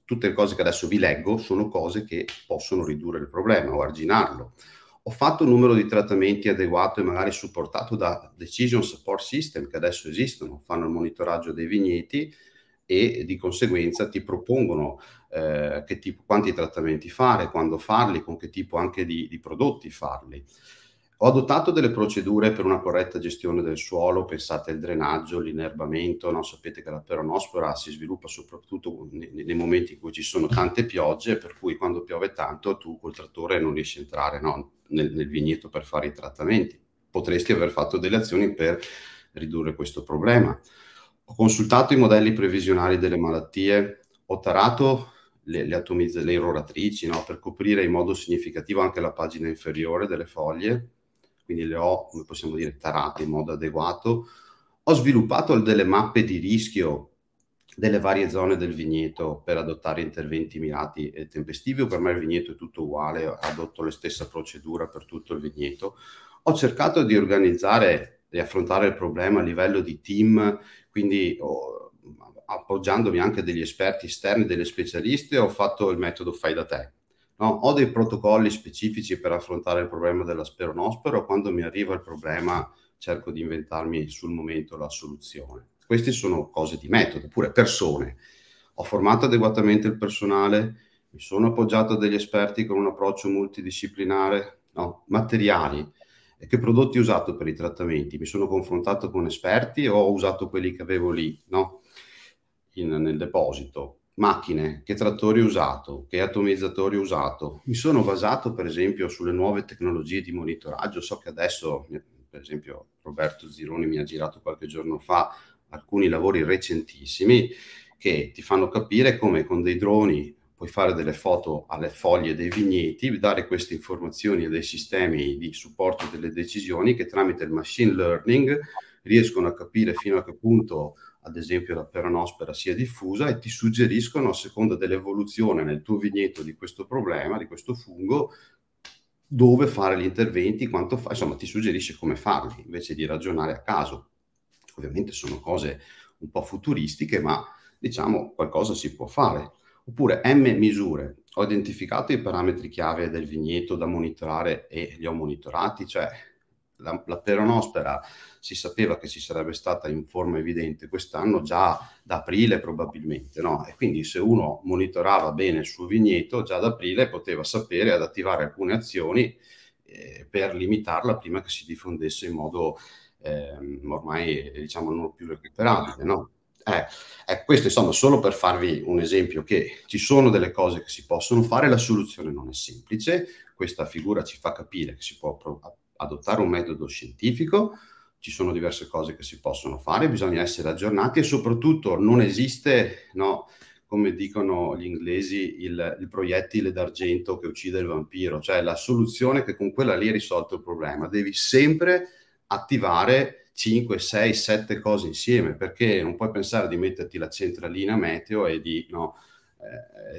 Tutte le cose che adesso vi leggo sono cose che possono ridurre il problema o arginarlo. Ho fatto un numero di trattamenti adeguato e magari supportato da decision support system che adesso esistono, fanno il monitoraggio dei vigneti e di conseguenza ti propongono che tipo, quanti trattamenti fare, quando farli, con che tipo anche di prodotti farli. Ho adottato delle procedure per una corretta gestione del suolo, pensate al drenaggio, l'inerbamento, no? Sapete che la peronospora si sviluppa soprattutto nei momenti in cui ci sono tante piogge, per cui quando piove tanto tu col trattore non riesci a entrare, no? Nel vigneto per fare i trattamenti. Potresti aver fatto delle azioni per ridurre questo problema. Ho consultato i modelli previsionali delle malattie, ho tarato le irroratrici, no? Per coprire in modo significativo anche la pagina inferiore delle foglie, quindi le ho, come possiamo dire, tarate in modo adeguato. Ho sviluppato delle mappe di rischio delle varie zone del vigneto per adottare interventi mirati e tempestivi, o per me il vigneto è tutto uguale, adotto la stessa procedura per tutto il vigneto. Ho cercato di organizzare e affrontare il problema a livello di team, quindi appoggiandomi anche degli esperti esterni, delle specialiste, ho fatto il metodo fai da te. No? Ho dei protocolli specifici per affrontare il problema della peronospora, quando mi arriva il problema cerco di inventarmi sul momento la soluzione. Queste sono cose di metodo. Oppure persone. Ho formato adeguatamente il personale, mi sono appoggiato a degli esperti con un approccio multidisciplinare, no? Materiali. E che prodotti ho usato per i trattamenti? Mi sono confrontato con esperti o ho usato quelli che avevo lì, no? Nel deposito? Macchine, che trattori ho usato, che atomizzatore ho usato? Mi sono basato, per esempio, sulle nuove tecnologie di monitoraggio. So che adesso, per esempio, Roberto Zironi mi ha girato qualche giorno fa alcuni lavori recentissimi che ti fanno capire come con dei droni puoi fare delle foto alle foglie dei vigneti, dare queste informazioni a dei sistemi di supporto delle decisioni che tramite il machine learning riescono a capire fino a che punto, ad esempio, la peronospora sia diffusa e ti suggeriscono, a seconda dell'evoluzione nel tuo vigneto di questo problema, di questo fungo, dove fare gli interventi, quanto fare, insomma ti suggerisce come farli invece di ragionare a caso. Ovviamente sono cose un po' futuristiche, ma diciamo qualcosa si può fare. Oppure misure. Ho identificato i parametri chiave del vigneto da monitorare e li ho monitorati, cioè la peronospora si sapeva che ci sarebbe stata in forma evidente quest'anno già da aprile probabilmente, no? E quindi se uno monitorava bene il suo vigneto già da aprile poteva sapere ad attivare alcune azioni per limitarla prima che si diffondesse in modo ormai diciamo non più recuperabile, no? Questo insomma solo per farvi un esempio che ci sono delle cose che si possono fare, la soluzione non è semplice, questa figura ci fa capire che si può adottare un metodo scientifico, ci sono diverse cose che si possono fare, bisogna essere aggiornati e soprattutto non esiste, no, come dicono gli inglesi, il proiettile d'argento che uccide il vampiro, cioè la soluzione che con quella lì è risolto il problema, devi sempre attivare 5, 6, 7 cose insieme, perché non puoi pensare di metterti la centralina meteo e di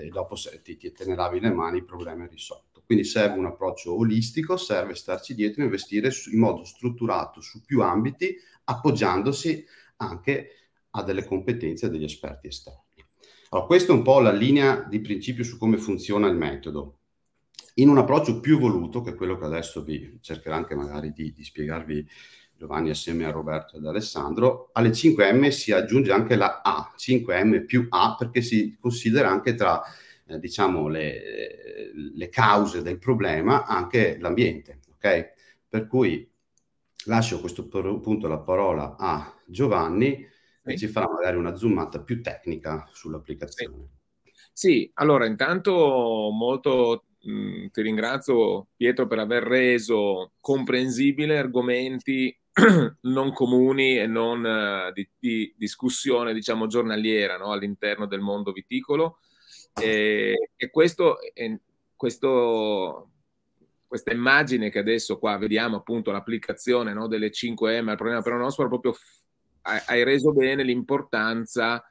dopo ti te ne lavi le mani, il problema è risolto. Quindi serve un approccio olistico, serve starci dietro, investire in modo strutturato su più ambiti, appoggiandosi anche a delle competenze degli esperti esterni. Allora, questa è un po' la linea di principio su come funziona il metodo. In un approccio più evoluto, che è quello che adesso vi cercherà anche magari di spiegarvi Giovanni assieme a Roberto ed Alessandro, alle 5M si aggiunge anche la A, 5M più A, perché si considera anche tra diciamo le cause del problema anche l'ambiente, ok? Per cui lascio a questo punto la parola a Giovanni che ci farà magari una zoomata più tecnica sull'applicazione. Sì, allora intanto molto ti ringrazio Pietro per aver reso comprensibile argomenti non comuni e non di discussione, diciamo, giornaliera, no? All'interno del mondo viticolo. E questa immagine che adesso qua vediamo, appunto, l'applicazione, no, delle 5M al problema peronospora, proprio hai reso bene l'importanza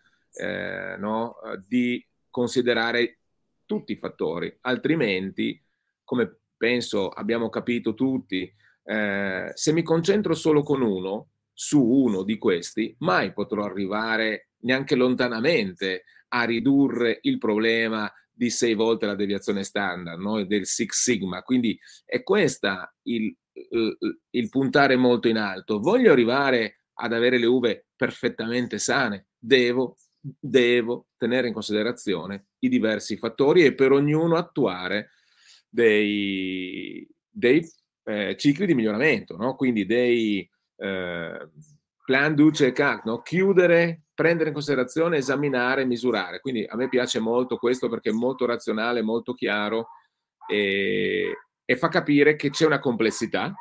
no, di considerare tutti i fattori, altrimenti, come penso abbiamo capito tutti, se mi concentro solo su uno di questi, mai potrò arrivare neanche lontanamente a ridurre il problema di 6 volte la deviazione standard, no? Del Six Sigma. Quindi è questa il puntare molto in alto. Voglio arrivare ad avere le uve perfettamente sane, devo tenere in considerazione i diversi fattori e per ognuno attuare dei cicli di miglioramento, no? Quindi dei plan, duce e cac, no? Chiudere, prendere in considerazione, esaminare, misurare. Quindi a me piace molto questo perché è molto razionale, molto chiaro e fa capire che c'è una complessità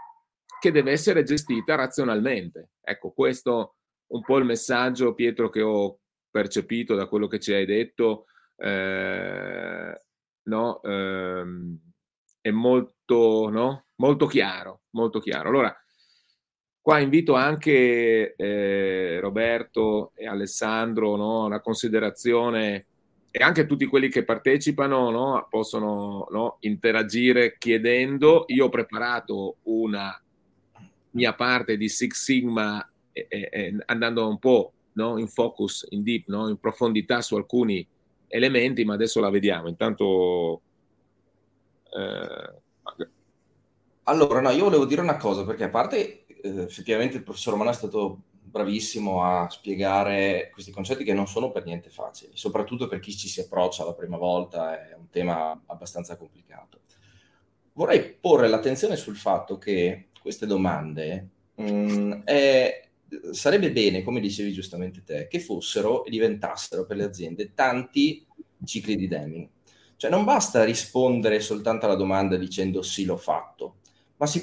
che deve essere gestita razionalmente. Ecco, questo un po' il messaggio, Pietro, che ho percepito da quello che ci hai detto, è molto, no? Molto chiaro, molto chiaro. Allora, qua invito anche Roberto e Alessandro, no, una considerazione, e anche tutti quelli che partecipano, no, possono, no, interagire chiedendo. Io ho preparato una mia parte di Six Sigma andando un po', no, in focus, in deep, no, in profondità su alcuni elementi, ma adesso la vediamo. Intanto allora, no, io volevo dire una cosa, perché a parte effettivamente il professor Romano è stato bravissimo a spiegare questi concetti che non sono per niente facili, soprattutto per chi ci si approccia la prima volta, è un tema abbastanza complicato. Vorrei porre l'attenzione sul fatto che queste domande sarebbe bene, come dicevi giustamente te, che fossero e diventassero per le aziende tanti cicli di Deming. Cioè non basta rispondere soltanto alla domanda dicendo sì, l'ho fatto, ma si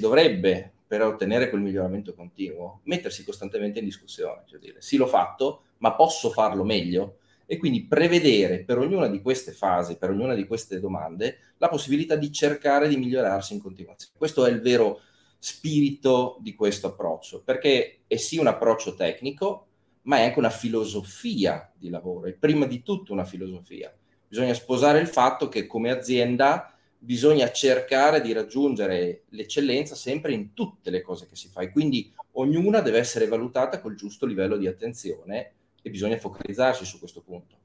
dovrebbe, per ottenere quel miglioramento continuo, mettersi costantemente in discussione, cioè dire sì, l'ho fatto, ma posso farlo meglio? E quindi prevedere per ognuna di queste fasi, per ognuna di queste domande, la possibilità di cercare di migliorarsi in continuazione. Questo è il vero spirito di questo approccio, perché è sì un approccio tecnico, ma è anche una filosofia di lavoro, e prima di tutto una filosofia. Bisogna sposare il fatto che come azienda bisogna cercare di raggiungere l'eccellenza sempre in tutte le cose che si fa, e quindi ognuna deve essere valutata col giusto livello di attenzione e bisogna focalizzarsi su questo punto.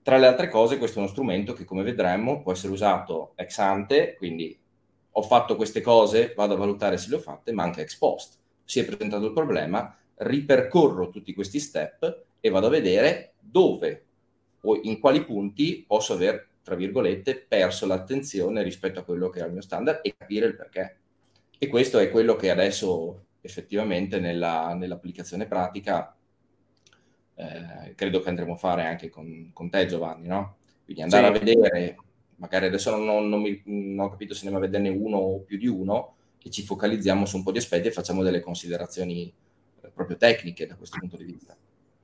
Tra le altre cose, questo è uno strumento che, come vedremo, può essere usato ex ante, quindi ho fatto queste cose, vado a valutare se le ho fatte, ma anche ex post. Si è presentato il problema, ripercorro tutti questi step e vado a vedere dove o in quali punti posso aver, tra virgolette, perso l'attenzione rispetto a quello che era il mio standard, e capire il perché. E questo è quello che adesso effettivamente nell'applicazione pratica credo che andremo a fare anche con te, Giovanni, no? Quindi andare a vedere, magari adesso non ho capito se ne va a vederne uno o più di uno, e ci focalizziamo su un po' di aspetti e facciamo delle considerazioni proprio tecniche da questo punto di vista.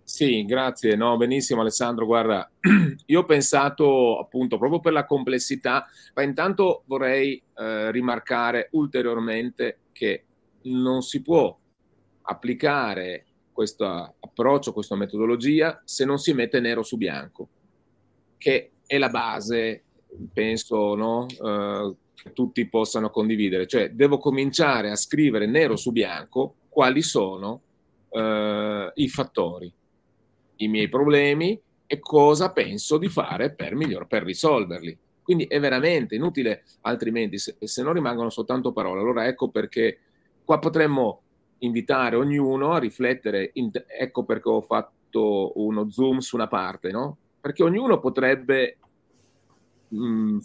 Sì, grazie. No, benissimo Alessandro. Guarda, io ho pensato appunto proprio per la complessità, ma intanto vorrei rimarcare ulteriormente che non si può applicare questo approccio, questa metodologia, se non si mette nero su bianco, che è la base, penso, no? Che tutti possano condividere. Cioè, devo cominciare a scrivere nero su bianco quali sono i fattori, i miei problemi e cosa penso di fare per risolverli. Quindi è veramente inutile, altrimenti se non rimangono soltanto parole. Allora ecco perché qua potremmo invitare ognuno a riflettere, ecco perché ho fatto uno zoom su una parte, no? Perché ognuno potrebbe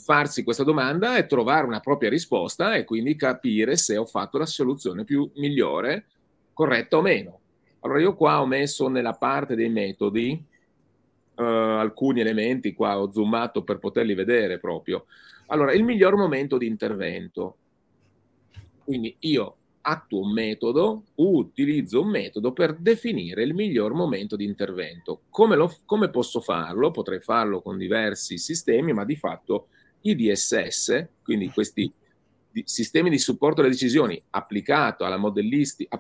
farsi questa domanda e trovare una propria risposta e quindi capire se ho fatto la soluzione più migliore, corretta o meno. Allora io qua ho messo nella parte dei metodi alcuni elementi qua, ho zoomato per poterli vedere proprio. Allora, il miglior momento di intervento. Quindi io attuo un metodo, utilizzo un metodo per definire il miglior momento di intervento. Come posso farlo? Potrei farlo con diversi sistemi, ma di fatto i DSS, quindi questi sistemi di supporto alle decisioni applicando la modellistica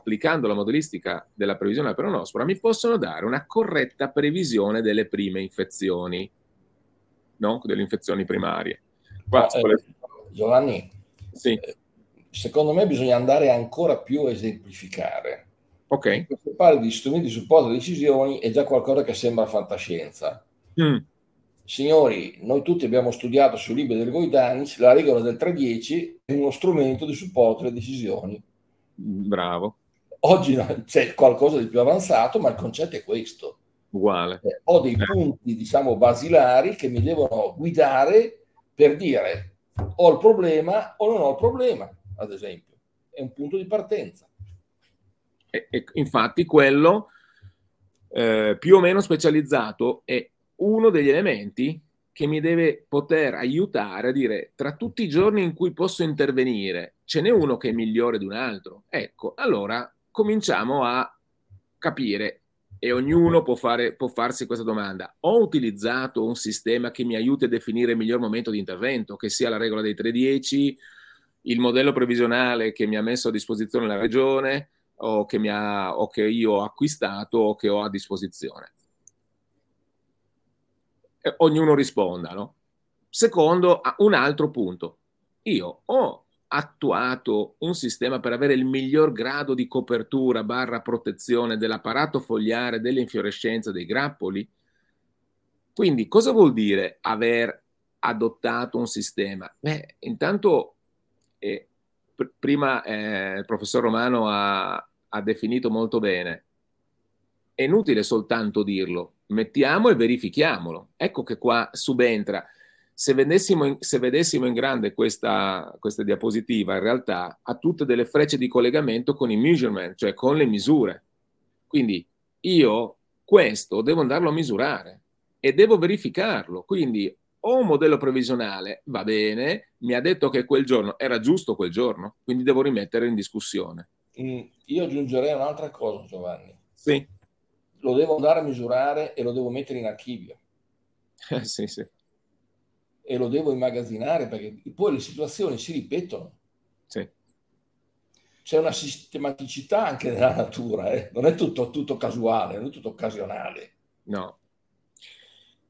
della previsione della peronospora, mi possono dare una corretta previsione delle prime infezioni, no? Delle infezioni primarie. Giovanni, sì. Secondo me bisogna andare ancora più a esemplificare. Ok. Perché parli di strumenti di supporto alle decisioni è già qualcosa che sembra fantascienza. Signori, noi tutti abbiamo studiato sui libri del Goidanic la regola del 3-10 è uno strumento di supporto alle decisioni. Bravo. Oggi c'è qualcosa di più avanzato, ma il concetto è questo. Uguale. Ho dei punti, diciamo, basilari che mi devono guidare per dire ho il problema o non ho il problema, ad esempio. È un punto di partenza. E infatti quello più o meno specializzato è uno degli elementi che mi deve poter aiutare a dire tra tutti i giorni in cui posso intervenire ce n'è uno che è migliore di un altro. Ecco, allora cominciamo a capire, e ognuno può farsi questa domanda: ho utilizzato un sistema che mi aiuti a definire il miglior momento di intervento, che sia la regola dei 3-10, il modello previsionale che mi ha messo a disposizione la regione o che io ho acquistato o che ho a disposizione? Ognuno risponda, no? Secondo, un altro punto: io ho attuato un sistema per avere il miglior grado di copertura / protezione dell'apparato fogliare, dell'infiorescenza, dei grappoli? Quindi cosa vuol dire aver adottato un sistema? Beh, intanto prima il professor Romano ha definito molto bene. È inutile soltanto dirlo, mettiamo e verifichiamolo. Ecco che qua subentra. Se vedessimo in grande questa diapositiva, in realtà ha tutte delle frecce di collegamento con i measurement, cioè con le misure. Quindi io questo devo andarlo a misurare e devo verificarlo. Quindi ho un modello previsionale, va bene, mi ha detto che quel giorno era giusto quel giorno, quindi devo rimettere in discussione. Io aggiungerei un'altra cosa, Giovanni. Sì. Lo devo andare a misurare e lo devo mettere in archivio. Sì, sì. E lo devo immagazzinare, perché poi le situazioni si ripetono. Sì. C'è una sistematicità anche nella natura, non è tutto casuale, non è tutto occasionale. No.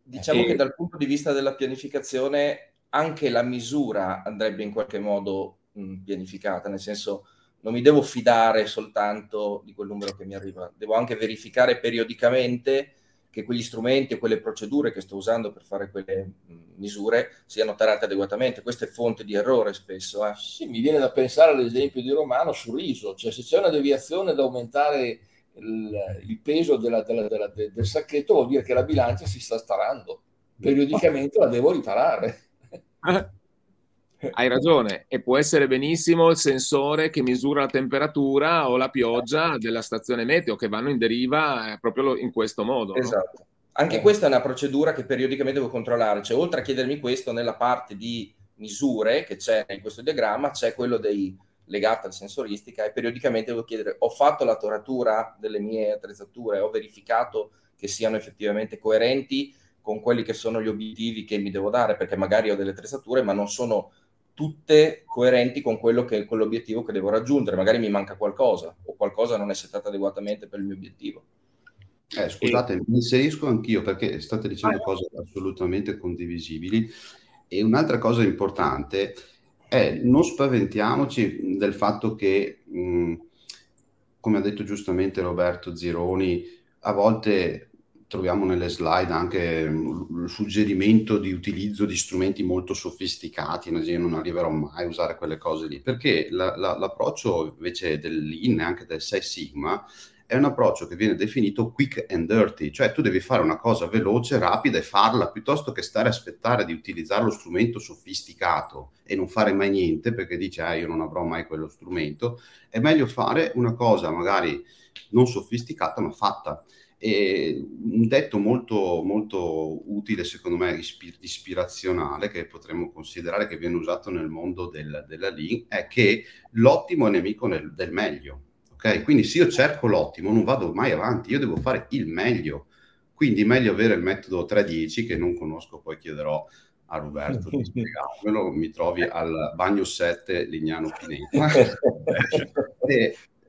Diciamo che dal punto di vista della pianificazione anche la misura andrebbe in qualche modo pianificata, nel senso non mi devo fidare soltanto di quel numero che mi arriva, devo anche verificare periodicamente che quegli strumenti o quelle procedure che sto usando per fare quelle misure siano tarate adeguatamente. Questa è fonte di errore spesso. Sì, mi viene da pensare all'esempio di Romano sul riso, cioè se c'è una deviazione da aumentare il peso del sacchetto, vuol dire che la bilancia si sta starando, periodicamente la devo riparare. Hai ragione, e può essere benissimo il sensore che misura la temperatura o la pioggia della stazione meteo, che vanno in deriva proprio in questo modo. Esatto. No? Anche questa è una procedura che periodicamente devo controllare, cioè oltre a chiedermi questo, nella parte di misure che c'è in questo diagramma c'è quello legato alla sensoristica, e periodicamente devo chiedere: ho fatto la toratura delle mie attrezzature, ho verificato che siano effettivamente coerenti con quelli che sono gli obiettivi che mi devo dare, perché magari ho delle attrezzature ma non sono tutte coerenti con quello che è quell'obiettivo che devo raggiungere, magari mi manca qualcosa o qualcosa non è settata adeguatamente per il mio obiettivo. Scusate, mi inserisco anch'io, perché state dicendo cose assolutamente condivisibili, e un'altra cosa importante è: non spaventiamoci del fatto che, come ha detto giustamente Roberto Zironi, a volte troviamo nelle slide anche il suggerimento di utilizzo di strumenti molto sofisticati. Io non arriverò mai a usare quelle cose lì, perché l'approccio invece del Lean, anche del Six Sigma, è un approccio che viene definito quick and dirty, cioè tu devi fare una cosa veloce, rapida, e farla, piuttosto che stare a aspettare di utilizzare lo strumento sofisticato e non fare mai niente perché dici io non avrò mai quello strumento. È meglio fare una cosa magari non sofisticata ma fatta. E un detto molto, molto utile, secondo me, ispirazionale, che potremmo considerare che viene usato nel mondo della Lean, è che l'ottimo è nemico del meglio. Okay? Quindi se io cerco l'ottimo non vado mai avanti, io devo fare il meglio. Quindi meglio avere il metodo 3-10, che non conosco, poi chiederò a Roberto di spiegarmelo, mi trovi al bagno 7 Lignano Pineta.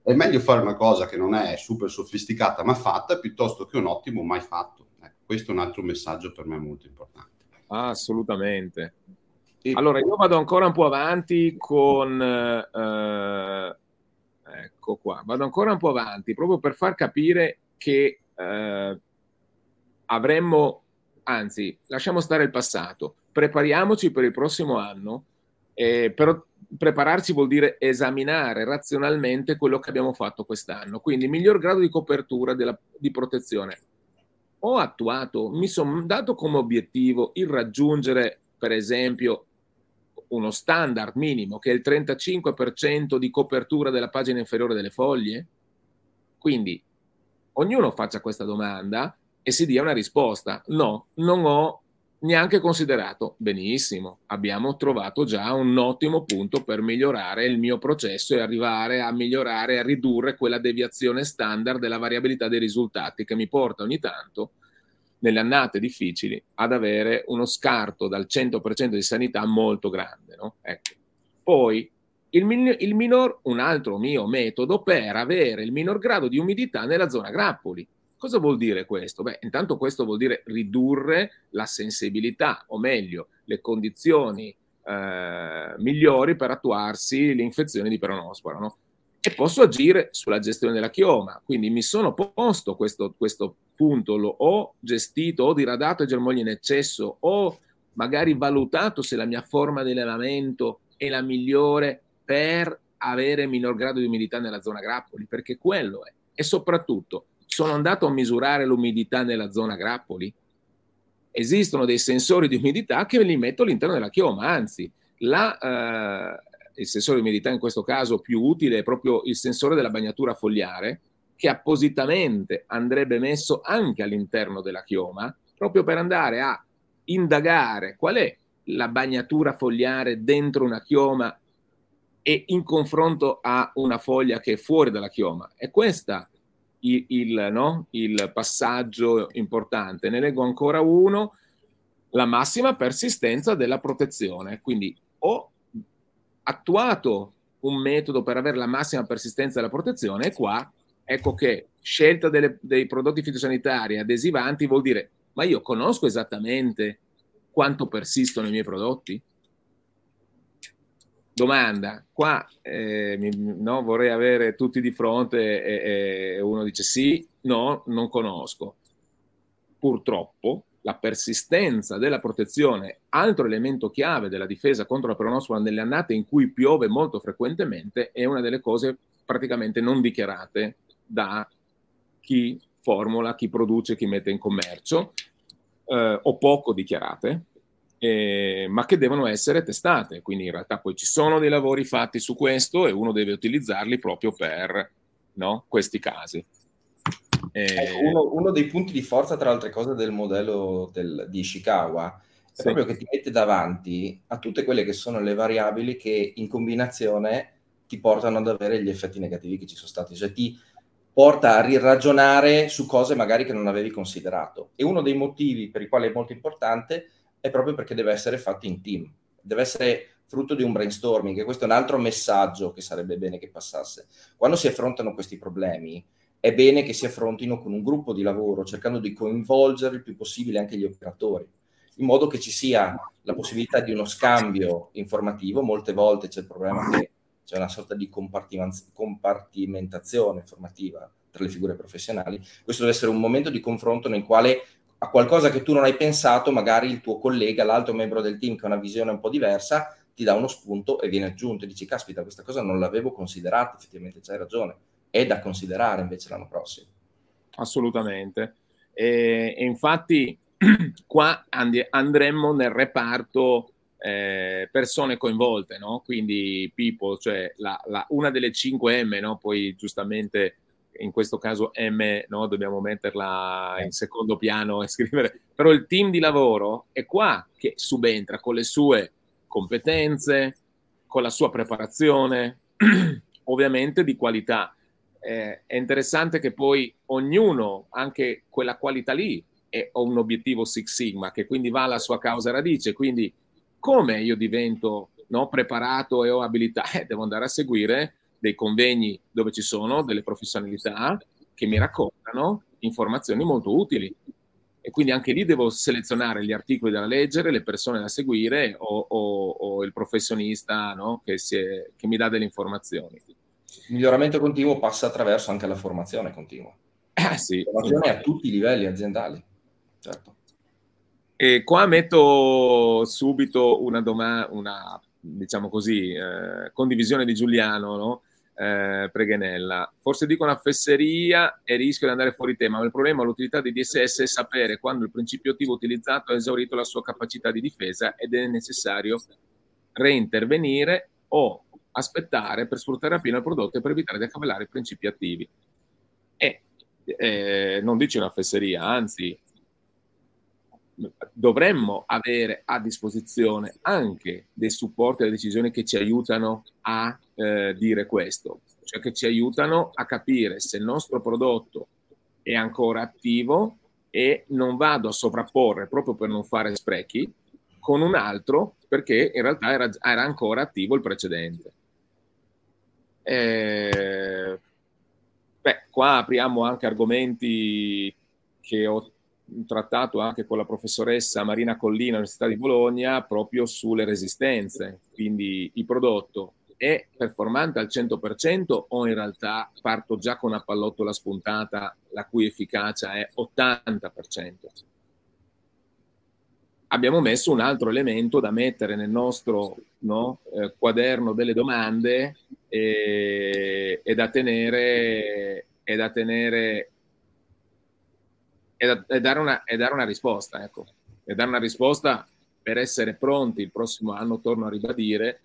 È meglio fare una cosa che non è super sofisticata ma fatta, piuttosto che un ottimo mai fatto. Ecco, questo è un altro messaggio per me molto importante. Assolutamente. Allora io vado ancora un po' avanti con... ecco qua, vado ancora un po' avanti proprio per far capire che... avremmo, anzi, lasciamo stare il passato, prepariamoci per il prossimo anno, però prepararci vuol dire esaminare razionalmente quello che abbiamo fatto quest'anno, quindi miglior grado di copertura di protezione. Ho attuato, mi sono dato come obiettivo il raggiungere, per esempio, uno standard minimo che è il 35% di copertura della pagina inferiore delle foglie? Quindi ognuno faccia questa domanda e si dia una risposta. No, non ho neanche considerato. Benissimo, abbiamo trovato già un ottimo punto per migliorare il mio processo e arrivare a migliorare e a ridurre quella deviazione standard della variabilità dei risultati che mi porta ogni tanto, nelle annate difficili, ad avere uno scarto dal 100% di sanità molto grande, no? Ecco. Poi un altro mio metodo per avere il minor grado di umidità nella zona grappoli. Cosa vuol dire questo? Beh, intanto questo vuol dire ridurre la sensibilità, o meglio, le condizioni migliori per attuarsi le infezioni di peronospora, no? E posso agire sulla gestione della chioma, quindi mi sono posto questo punto, lo ho gestito, ho diradato i germogli in eccesso, ho magari valutato se la mia forma di allevamento è la migliore per avere minor grado di umidità nella zona grappoli, perché quello è. E soprattutto, sono andato a misurare l'umidità nella zona grappoli? Esistono dei sensori di umidità che li metto all'interno della chioma, anzi, il sensore di umidità in questo caso più utile è proprio il sensore della bagnatura fogliare, che appositamente andrebbe messo anche all'interno della chioma, proprio per andare a indagare qual è la bagnatura fogliare dentro una chioma e in confronto a una foglia che è fuori dalla chioma. È questa il passaggio importante. Ne leggo ancora uno: la massima persistenza della protezione. Quindi ho attuato un metodo per avere la massima persistenza della protezione, e qua ecco che scelta dei prodotti fitosanitari adesivanti vuol dire: ma io conosco esattamente quanto persistono i miei prodotti? Domanda, qua vorrei avere tutti di fronte e uno dice sì, no, non conosco. Purtroppo la persistenza della protezione, altro elemento chiave della difesa contro la peronospora nelle annate in cui piove molto frequentemente, è una delle cose praticamente non dichiarate da chi formula, chi produce, chi mette in commercio, o poco dichiarate. Ma che devono essere testate, quindi in realtà poi ci sono dei lavori fatti su questo e uno deve utilizzarli proprio per, no, questi casi. Uno dei punti di forza, tra altre cose, del modello di Ishikawa è proprio che ti mette davanti a tutte quelle che sono le variabili che in combinazione ti portano ad avere gli effetti negativi che ci sono stati, cioè ti porta a riragionare su cose magari che non avevi considerato, e uno dei motivi per i quali è molto importante è proprio perché deve essere fatto in team, deve essere frutto di un brainstorming, e questo è un altro messaggio che sarebbe bene che passasse. Quando si affrontano questi problemi è bene che si affrontino con un gruppo di lavoro, cercando di coinvolgere il più possibile anche gli operatori, in modo che ci sia la possibilità di uno scambio informativo. Molte volte c'è il problema che c'è una sorta di compartimentazione informativa tra le figure professionali. Questo deve essere un momento di confronto nel quale a qualcosa che tu non hai pensato, magari il tuo collega, l'altro membro del team che ha una visione un po' diversa, ti dà uno spunto e viene aggiunto e dici: caspita, questa cosa non l'avevo considerata, effettivamente c'hai ragione, è da considerare invece l'anno prossimo. Assolutamente. E infatti qua andremmo nel reparto persone coinvolte, no? Quindi people, cioè una delle 5 M, no? Poi giustamente in questo caso M, no, dobbiamo metterla in secondo piano e scrivere, però il team di lavoro è qua che subentra con le sue competenze, con la sua preparazione, ovviamente di qualità. È interessante che poi ognuno, anche quella qualità lì, è un obiettivo Six Sigma, che quindi va alla sua causa radice, quindi come io divento, no, preparato e ho abilità? Devo andare a seguire dei convegni dove ci sono delle professionalità che mi raccontano informazioni molto utili, e quindi anche lì devo selezionare gli articoli da leggere, le persone da seguire o il professionista, no, che mi dà delle informazioni. Il miglioramento continuo passa attraverso anche la formazione continua. Sì, formazione a tutti i livelli aziendali, certo. E qua metto subito una domanda, una, diciamo così, condivisione di Giuliano, no? Preghenella. Forse dico una fesseria e rischio di andare fuori tema, ma il problema dell'utilità dei DSS è sapere quando il principio attivo utilizzato ha esaurito la sua capacità di difesa ed è necessario reintervenire o aspettare per sfruttare appieno il prodotto e per evitare di accavallare i principi attivi. Non dici una fesseria, anzi dovremmo avere a disposizione anche dei supporti alle decisioni che ci aiutano a dire questo, cioè che ci aiutano a capire se il nostro prodotto è ancora attivo e non vado a sovrapporre, proprio per non fare sprechi, con un altro perché in realtà era ancora attivo il precedente. Qua apriamo anche argomenti che ho trattato anche con la professoressa Marina Collina all'Università di Bologna, proprio sulle resistenze. Quindi il prodotto è performante al 100% o in realtà parto già con una pallottola spuntata la cui efficacia è 80%? Abbiamo messo un altro elemento da mettere nel nostro, no, quaderno delle domande e dare una risposta, ecco, e dare una risposta per essere pronti il prossimo anno, torno a ribadire,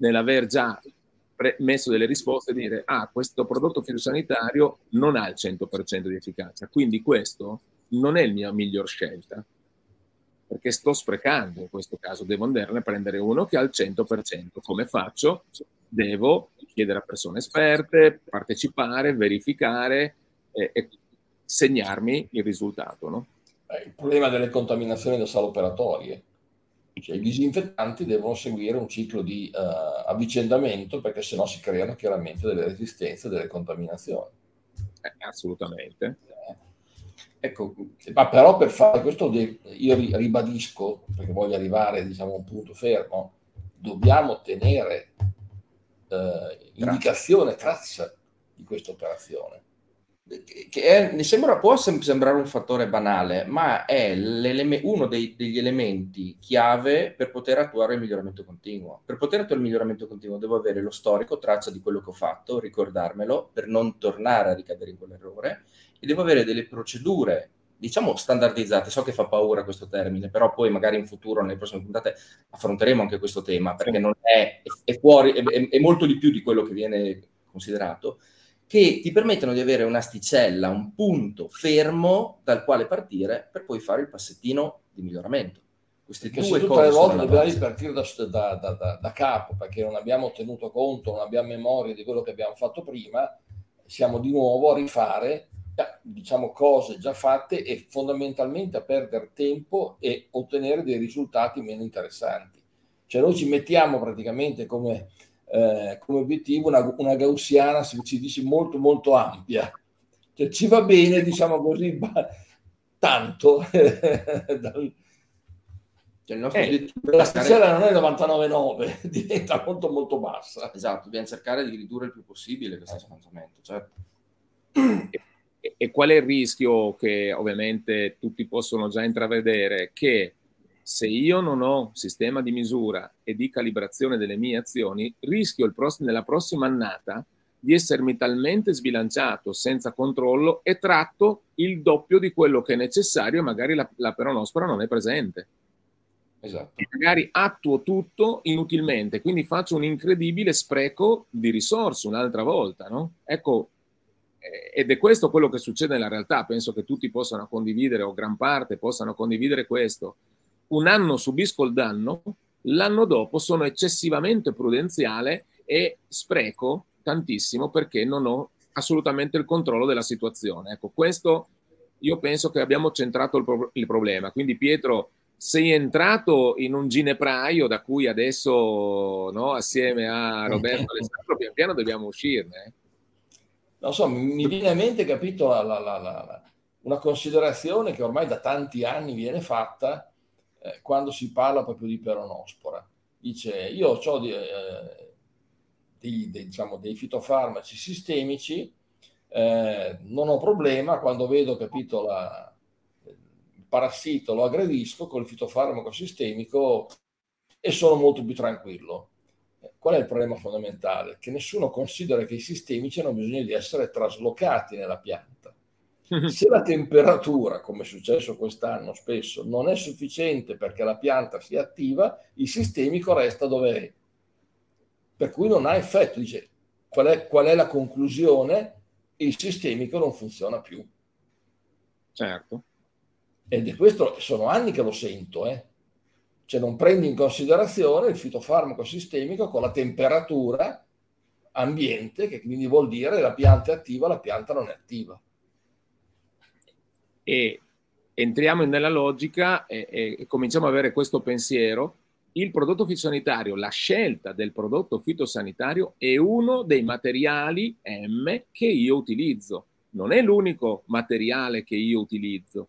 nell'aver già messo delle risposte e dire: ah, questo prodotto fitosanitario non ha il 100% di efficacia, quindi questo non è la mia miglior scelta, perché sto sprecando in questo caso, devo andare a prendere uno che ha il 100%. Come faccio? Devo chiedere a persone esperte, partecipare, verificare e segnarmi il risultato, no? Il problema delle contaminazioni da sale operatorie, cioè i disinfettanti devono seguire un ciclo di avvicendamento, perché sennò si creano chiaramente delle resistenze, delle contaminazioni. Assolutamente. Ecco, ma però per fare questo, io ribadisco, perché voglio arrivare, diciamo, a un punto fermo, dobbiamo tenere indicazione, traccia di questa operazione, che mi sembra, può sembrare un fattore banale, ma è uno degli elementi chiave per poter attuare il miglioramento continuo. Per poter attuare il miglioramento continuo devo avere lo storico, traccia di quello che ho fatto, ricordarmelo per non tornare a ricadere in quell'errore, e devo avere delle procedure, diciamo, standardizzate. So che fa paura questo termine, però poi magari in futuro, nelle prossime puntate, affronteremo anche questo tema, perché non è fuori, è molto di più di quello che viene considerato, che ti permettono di avere un'asticella, un punto fermo dal quale partire per poi fare il passettino di miglioramento. Queste due cose le volte dobbiamo ripartire da capo, perché non abbiamo tenuto conto, non abbiamo memoria di quello che abbiamo fatto prima, siamo di nuovo a rifare, diciamo, cose già fatte, e fondamentalmente a perdere tempo e ottenere dei risultati meno interessanti. Cioè noi ci mettiamo praticamente come obiettivo una gaussiana, se ci dici, molto molto ampia, cioè ci va bene, diciamo così, tanto cioè, il nostro obiettivo, la sticella non è 99,9, diventa molto molto bassa. Esatto, dobbiamo cercare di ridurre il più possibile questo spostamento, certo. E qual è il rischio che ovviamente tutti possono già intravedere? Che se io non ho sistema di misura e di calibrazione delle mie azioni, rischio nella prossima annata di essermi talmente sbilanciato, senza controllo, e tratto il doppio di quello che è necessario, e magari la peronospora non è presente. Esatto. E magari attuo tutto inutilmente, quindi faccio un incredibile spreco di risorse un'altra volta, no? Ecco, Ed è questo quello che succede nella realtà. Penso che tutti possano condividere, o gran parte possano condividere questo. Un anno subisco il danno, l'anno dopo sono eccessivamente prudenziale e spreco tantissimo perché non ho assolutamente il controllo della situazione. Ecco, questo io penso che abbiamo centrato il problema. Quindi Pietro, sei entrato in un ginepraio da cui adesso, no, assieme a Roberto Alessandro, pian piano dobbiamo uscirne. Non so, mi viene in mente, capito, una considerazione che ormai da tanti anni viene fatta quando si parla proprio di peronospora. Dice, io ho dei fitofarmaci sistemici, non ho problema quando vedo, capito, il parassito lo aggredisco col fitofarmaco sistemico e sono molto più tranquillo. Qual è il problema fondamentale? Che nessuno considera che i sistemici hanno bisogno di essere traslocati nella pianta. Se la temperatura, come è successo quest'anno spesso, non è sufficiente perché la pianta sia attiva, il sistemico resta dove è. Per cui non ha effetto. Dice, qual è la conclusione? Il sistemico non funziona più. Certo. Ed è questo, sono anni che lo sento, Cioè non prendi in considerazione il fitofarmaco sistemico con la temperatura ambiente, che quindi vuol dire la pianta è attiva, la pianta non è attiva. E entriamo nella logica e cominciamo ad avere questo pensiero. Il prodotto fitosanitario, la scelta del prodotto fitosanitario è uno dei materiali M che io utilizzo. Non è l'unico materiale che io utilizzo.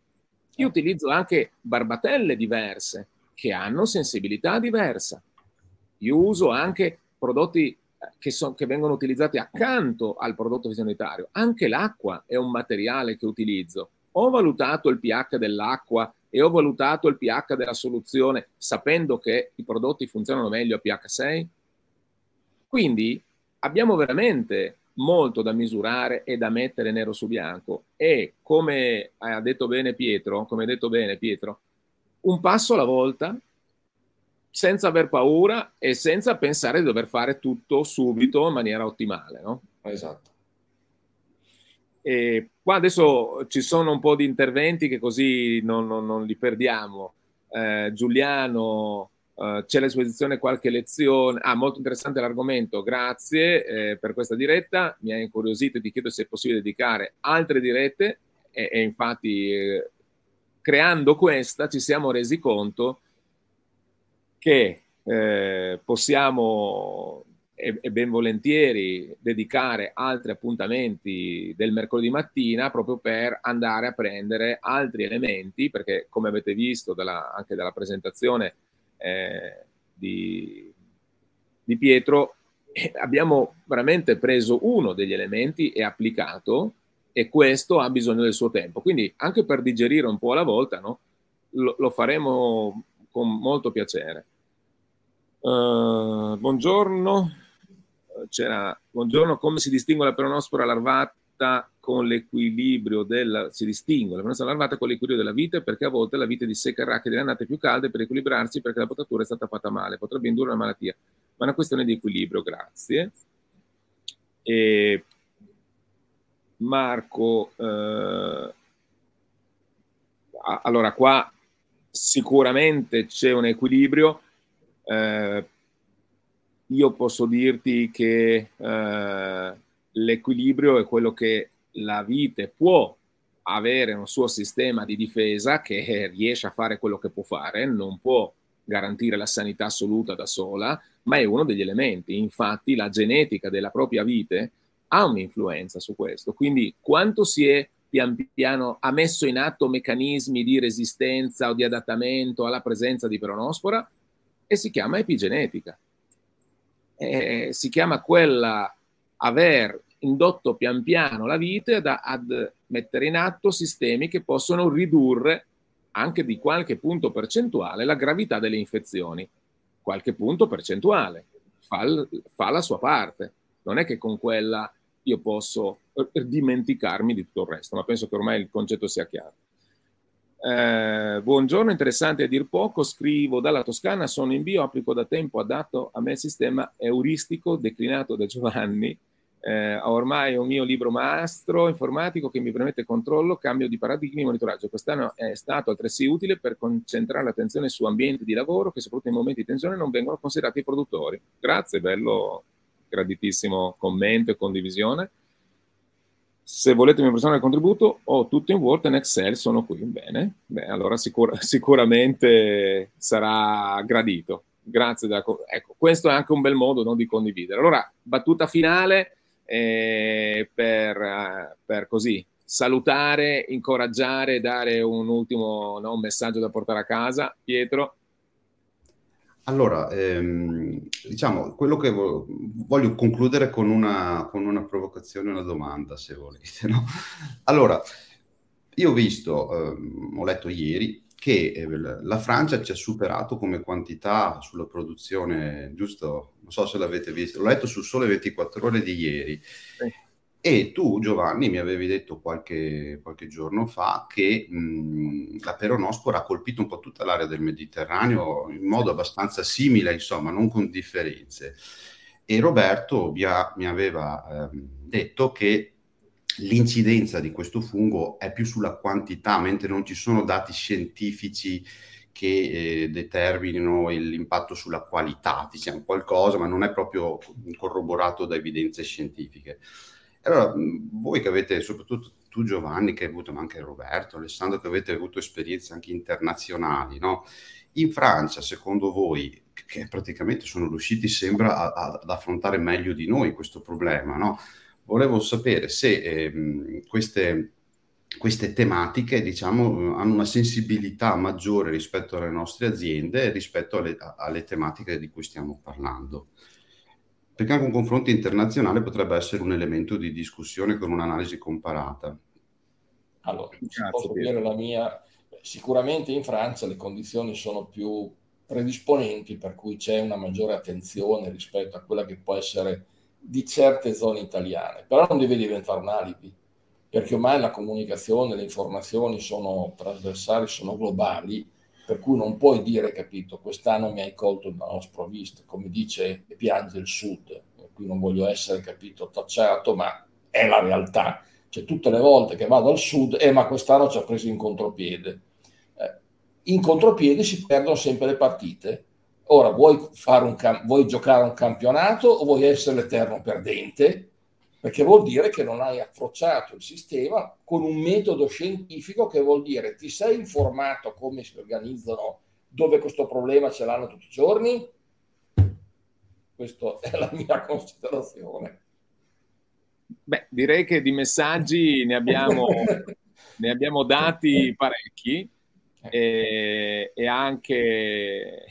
Io utilizzo anche barbatelle diverse, che hanno sensibilità diversa. Io uso anche prodotti che vengono utilizzati accanto al prodotto fitosanitario. Anche l'acqua è un materiale che utilizzo. Ho valutato il pH dell'acqua e ho valutato il pH della soluzione sapendo che i prodotti funzionano meglio a pH 6. Quindi abbiamo veramente molto da misurare e da mettere nero su bianco. E come ha detto bene Pietro, un passo alla volta, senza aver paura e senza pensare di dover fare tutto subito in maniera ottimale, no? Esatto. E qua adesso ci sono un po' di interventi che così non li perdiamo. Giuliano, c'è a disposizione qualche lezione? Molto interessante l'argomento, grazie per questa diretta. Mi ha incuriosito e ti chiedo se è possibile dedicare altre dirette e infatti... creando questa ci siamo resi conto che possiamo e ben volentieri dedicare altri appuntamenti del mercoledì mattina proprio per andare a prendere altri elementi, perché come avete visto anche dalla presentazione di Pietro abbiamo veramente preso uno degli elementi e applicato, e questo ha bisogno del suo tempo, quindi anche per digerire un po' alla volta, no? Lo faremo con molto piacere. Buongiorno, come si distingue la peronospora larvata con l'equilibrio della vite, perché a volte la vite di secca e racchide è andata più calda per equilibrarsi perché la potatura è stata fatta male, potrebbe indurre una malattia, ma è una questione di equilibrio, grazie. E Marco, allora qua sicuramente c'è un equilibrio, io posso dirti che l'equilibrio è quello che la vite può avere un suo sistema di difesa che riesce a fare quello che può fare, non può garantire la sanità assoluta da sola, ma è uno degli elementi, infatti la genetica della propria vite ha un'influenza su questo, quindi quanto si è pian piano ha messo in atto meccanismi di resistenza o di adattamento alla presenza di peronospora, e si chiama epigenetica, si chiama quella aver indotto pian piano la vite ad mettere in atto sistemi che possono ridurre anche di qualche punto percentuale la gravità delle infezioni, qualche punto percentuale fa la sua parte, non è che con quella io posso dimenticarmi di tutto il resto, ma penso che ormai il concetto sia chiaro. Buongiorno, interessante a dir poco, scrivo dalla Toscana, sono in bio, applico da tempo, adatto a me il sistema euristico declinato da Giovanni Ho ormai un mio libro maestro informatico che mi permette controllo, cambio di paradigmi e monitoraggio. Quest'anno è stato altresì utile per concentrare l'attenzione su ambienti di lavoro che soprattutto in momenti di tensione non vengono considerati i produttori. Grazie, bello, graditissimo commento e condivisione. Se volete il mio personale contributo, ho tutto in Word e in Excel, sono qui. Bene, beh, allora sicuramente sarà gradito. Grazie. Ecco, questo è anche un bel modo, no, di condividere. Allora, battuta finale. Per così salutare, incoraggiare, dare un ultimo un messaggio da portare a casa, Pietro. Allora, diciamo, quello che voglio concludere con una provocazione, una domanda, se volete, no? Allora, io ho visto, ho letto ieri che la Francia ci ha superato come quantità sulla produzione, giusto? Non so se l'avete visto, l'ho letto su Sole 24 Ore di ieri. E tu, Giovanni, mi avevi detto qualche giorno fa che la peronospora ha colpito un po' tutta l'area del Mediterraneo in modo abbastanza simile, insomma, non con differenze. E Roberto mi aveva detto che l'incidenza di questo fungo è più sulla quantità, mentre non ci sono dati scientifici che determinino l'impatto sulla qualità, diciamo qualcosa, ma non è proprio corroborato da evidenze scientifiche. Allora, voi che avete, soprattutto tu Giovanni che hai avuto, ma anche Roberto, Alessandro, che avete avuto esperienze anche internazionali, no? In Francia, secondo voi, che praticamente sono riusciti, sembra, ad affrontare meglio di noi questo problema, no? Volevo sapere se queste tematiche, diciamo, hanno una sensibilità maggiore rispetto alle nostre aziende, rispetto alle tematiche di cui stiamo parlando. Perché anche un confronto internazionale potrebbe essere un elemento di discussione con un'analisi comparata. Allora, se posso dire la mia, sicuramente in Francia le condizioni sono più predisponenti, per cui c'è una maggiore attenzione rispetto a quella che può essere di certe zone italiane, però non deve diventare un alibi, perché ormai la comunicazione, le informazioni sono trasversali, sono globali, per cui non puoi dire, capito, quest'anno mi hai colto da uno sprovvisto, come dice e piange il Sud, per cui non voglio essere, capito, tacciato, ma è la realtà, cioè tutte le volte che vado al Sud, ma quest'anno ci ha preso in contropiede. In contropiede si perdono sempre le partite. Ora, vuoi giocare un campionato o vuoi essere l'eterno perdente? Perché vuol dire che non hai approcciato il sistema con un metodo scientifico, che vuol dire ti sei informato come si organizzano, dove questo problema ce l'hanno tutti i giorni? Questa è la mia considerazione. Beh, direi che di messaggi ne abbiamo dati parecchi e anche...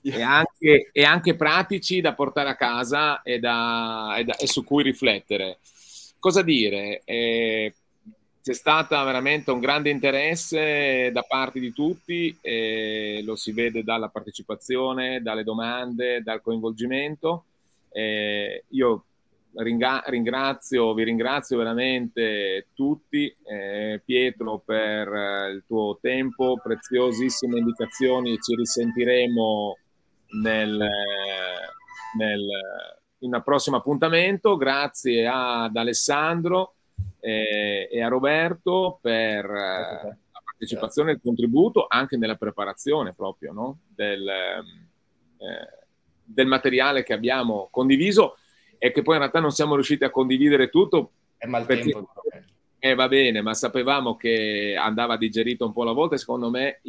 E anche pratici da portare a casa e su cui riflettere. Cosa dire? C'è stata veramente un grande interesse da parte di tutti, lo si vede dalla partecipazione, dalle domande, dal coinvolgimento. Io vi ringrazio veramente tutti, Pietro, per il tuo tempo, preziosissime indicazioni. Ci risentiremo in un prossimo appuntamento. Grazie ad Alessandro e a Roberto per la partecipazione e il contributo anche nella preparazione proprio, no? del materiale che abbiamo condiviso e che poi in realtà non siamo riusciti a condividere tutto perché va bene, ma sapevamo che andava digerito un po' alla volta. Secondo me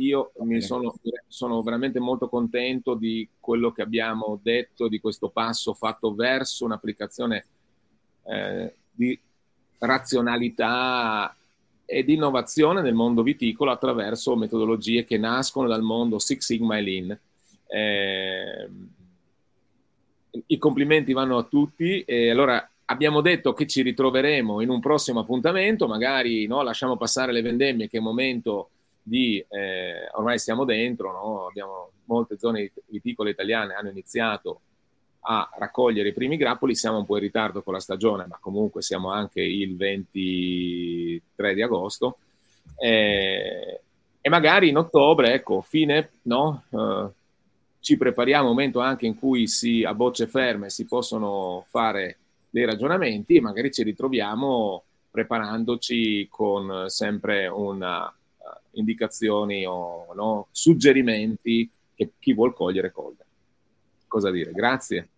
sono veramente molto contento di quello che abbiamo detto, di questo passo fatto verso un'applicazione di razionalità e di innovazione nel mondo viticolo attraverso metodologie che nascono dal mondo Six Sigma e Lean. I complimenti vanno a tutti. E allora abbiamo detto che ci ritroveremo in un prossimo appuntamento, magari, no, lasciamo passare le vendemmie, che è un momento di ormai siamo dentro, no? Abbiamo molte zone viticole italiane hanno iniziato a raccogliere i primi grappoli, siamo un po' in ritardo con la stagione, ma comunque siamo anche il 23 di agosto e magari in ottobre, ecco, fine, no? Ci prepariamo a un momento anche in cui a bocce ferme si possono fare dei ragionamenti e magari ci ritroviamo preparandoci con sempre una indicazioni o no, suggerimenti che chi vuol cogliere colga. Cosa dire? Grazie.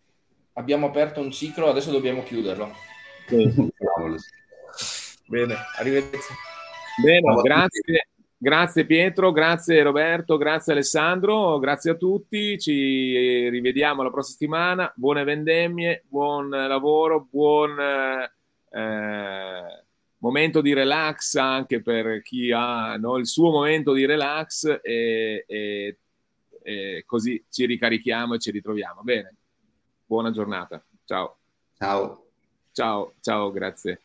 Abbiamo aperto un ciclo, adesso dobbiamo chiuderlo. Bene, arrivederci. Bene, grazie. Grazie Pietro, grazie Roberto, grazie Alessandro, grazie a tutti, ci rivediamo la prossima settimana, buone vendemmie, buon lavoro, buon momento di relax anche per chi ha il suo momento di relax e così ci ricarichiamo e ci ritroviamo. Bene, buona giornata, ciao. Ciao. Ciao, grazie.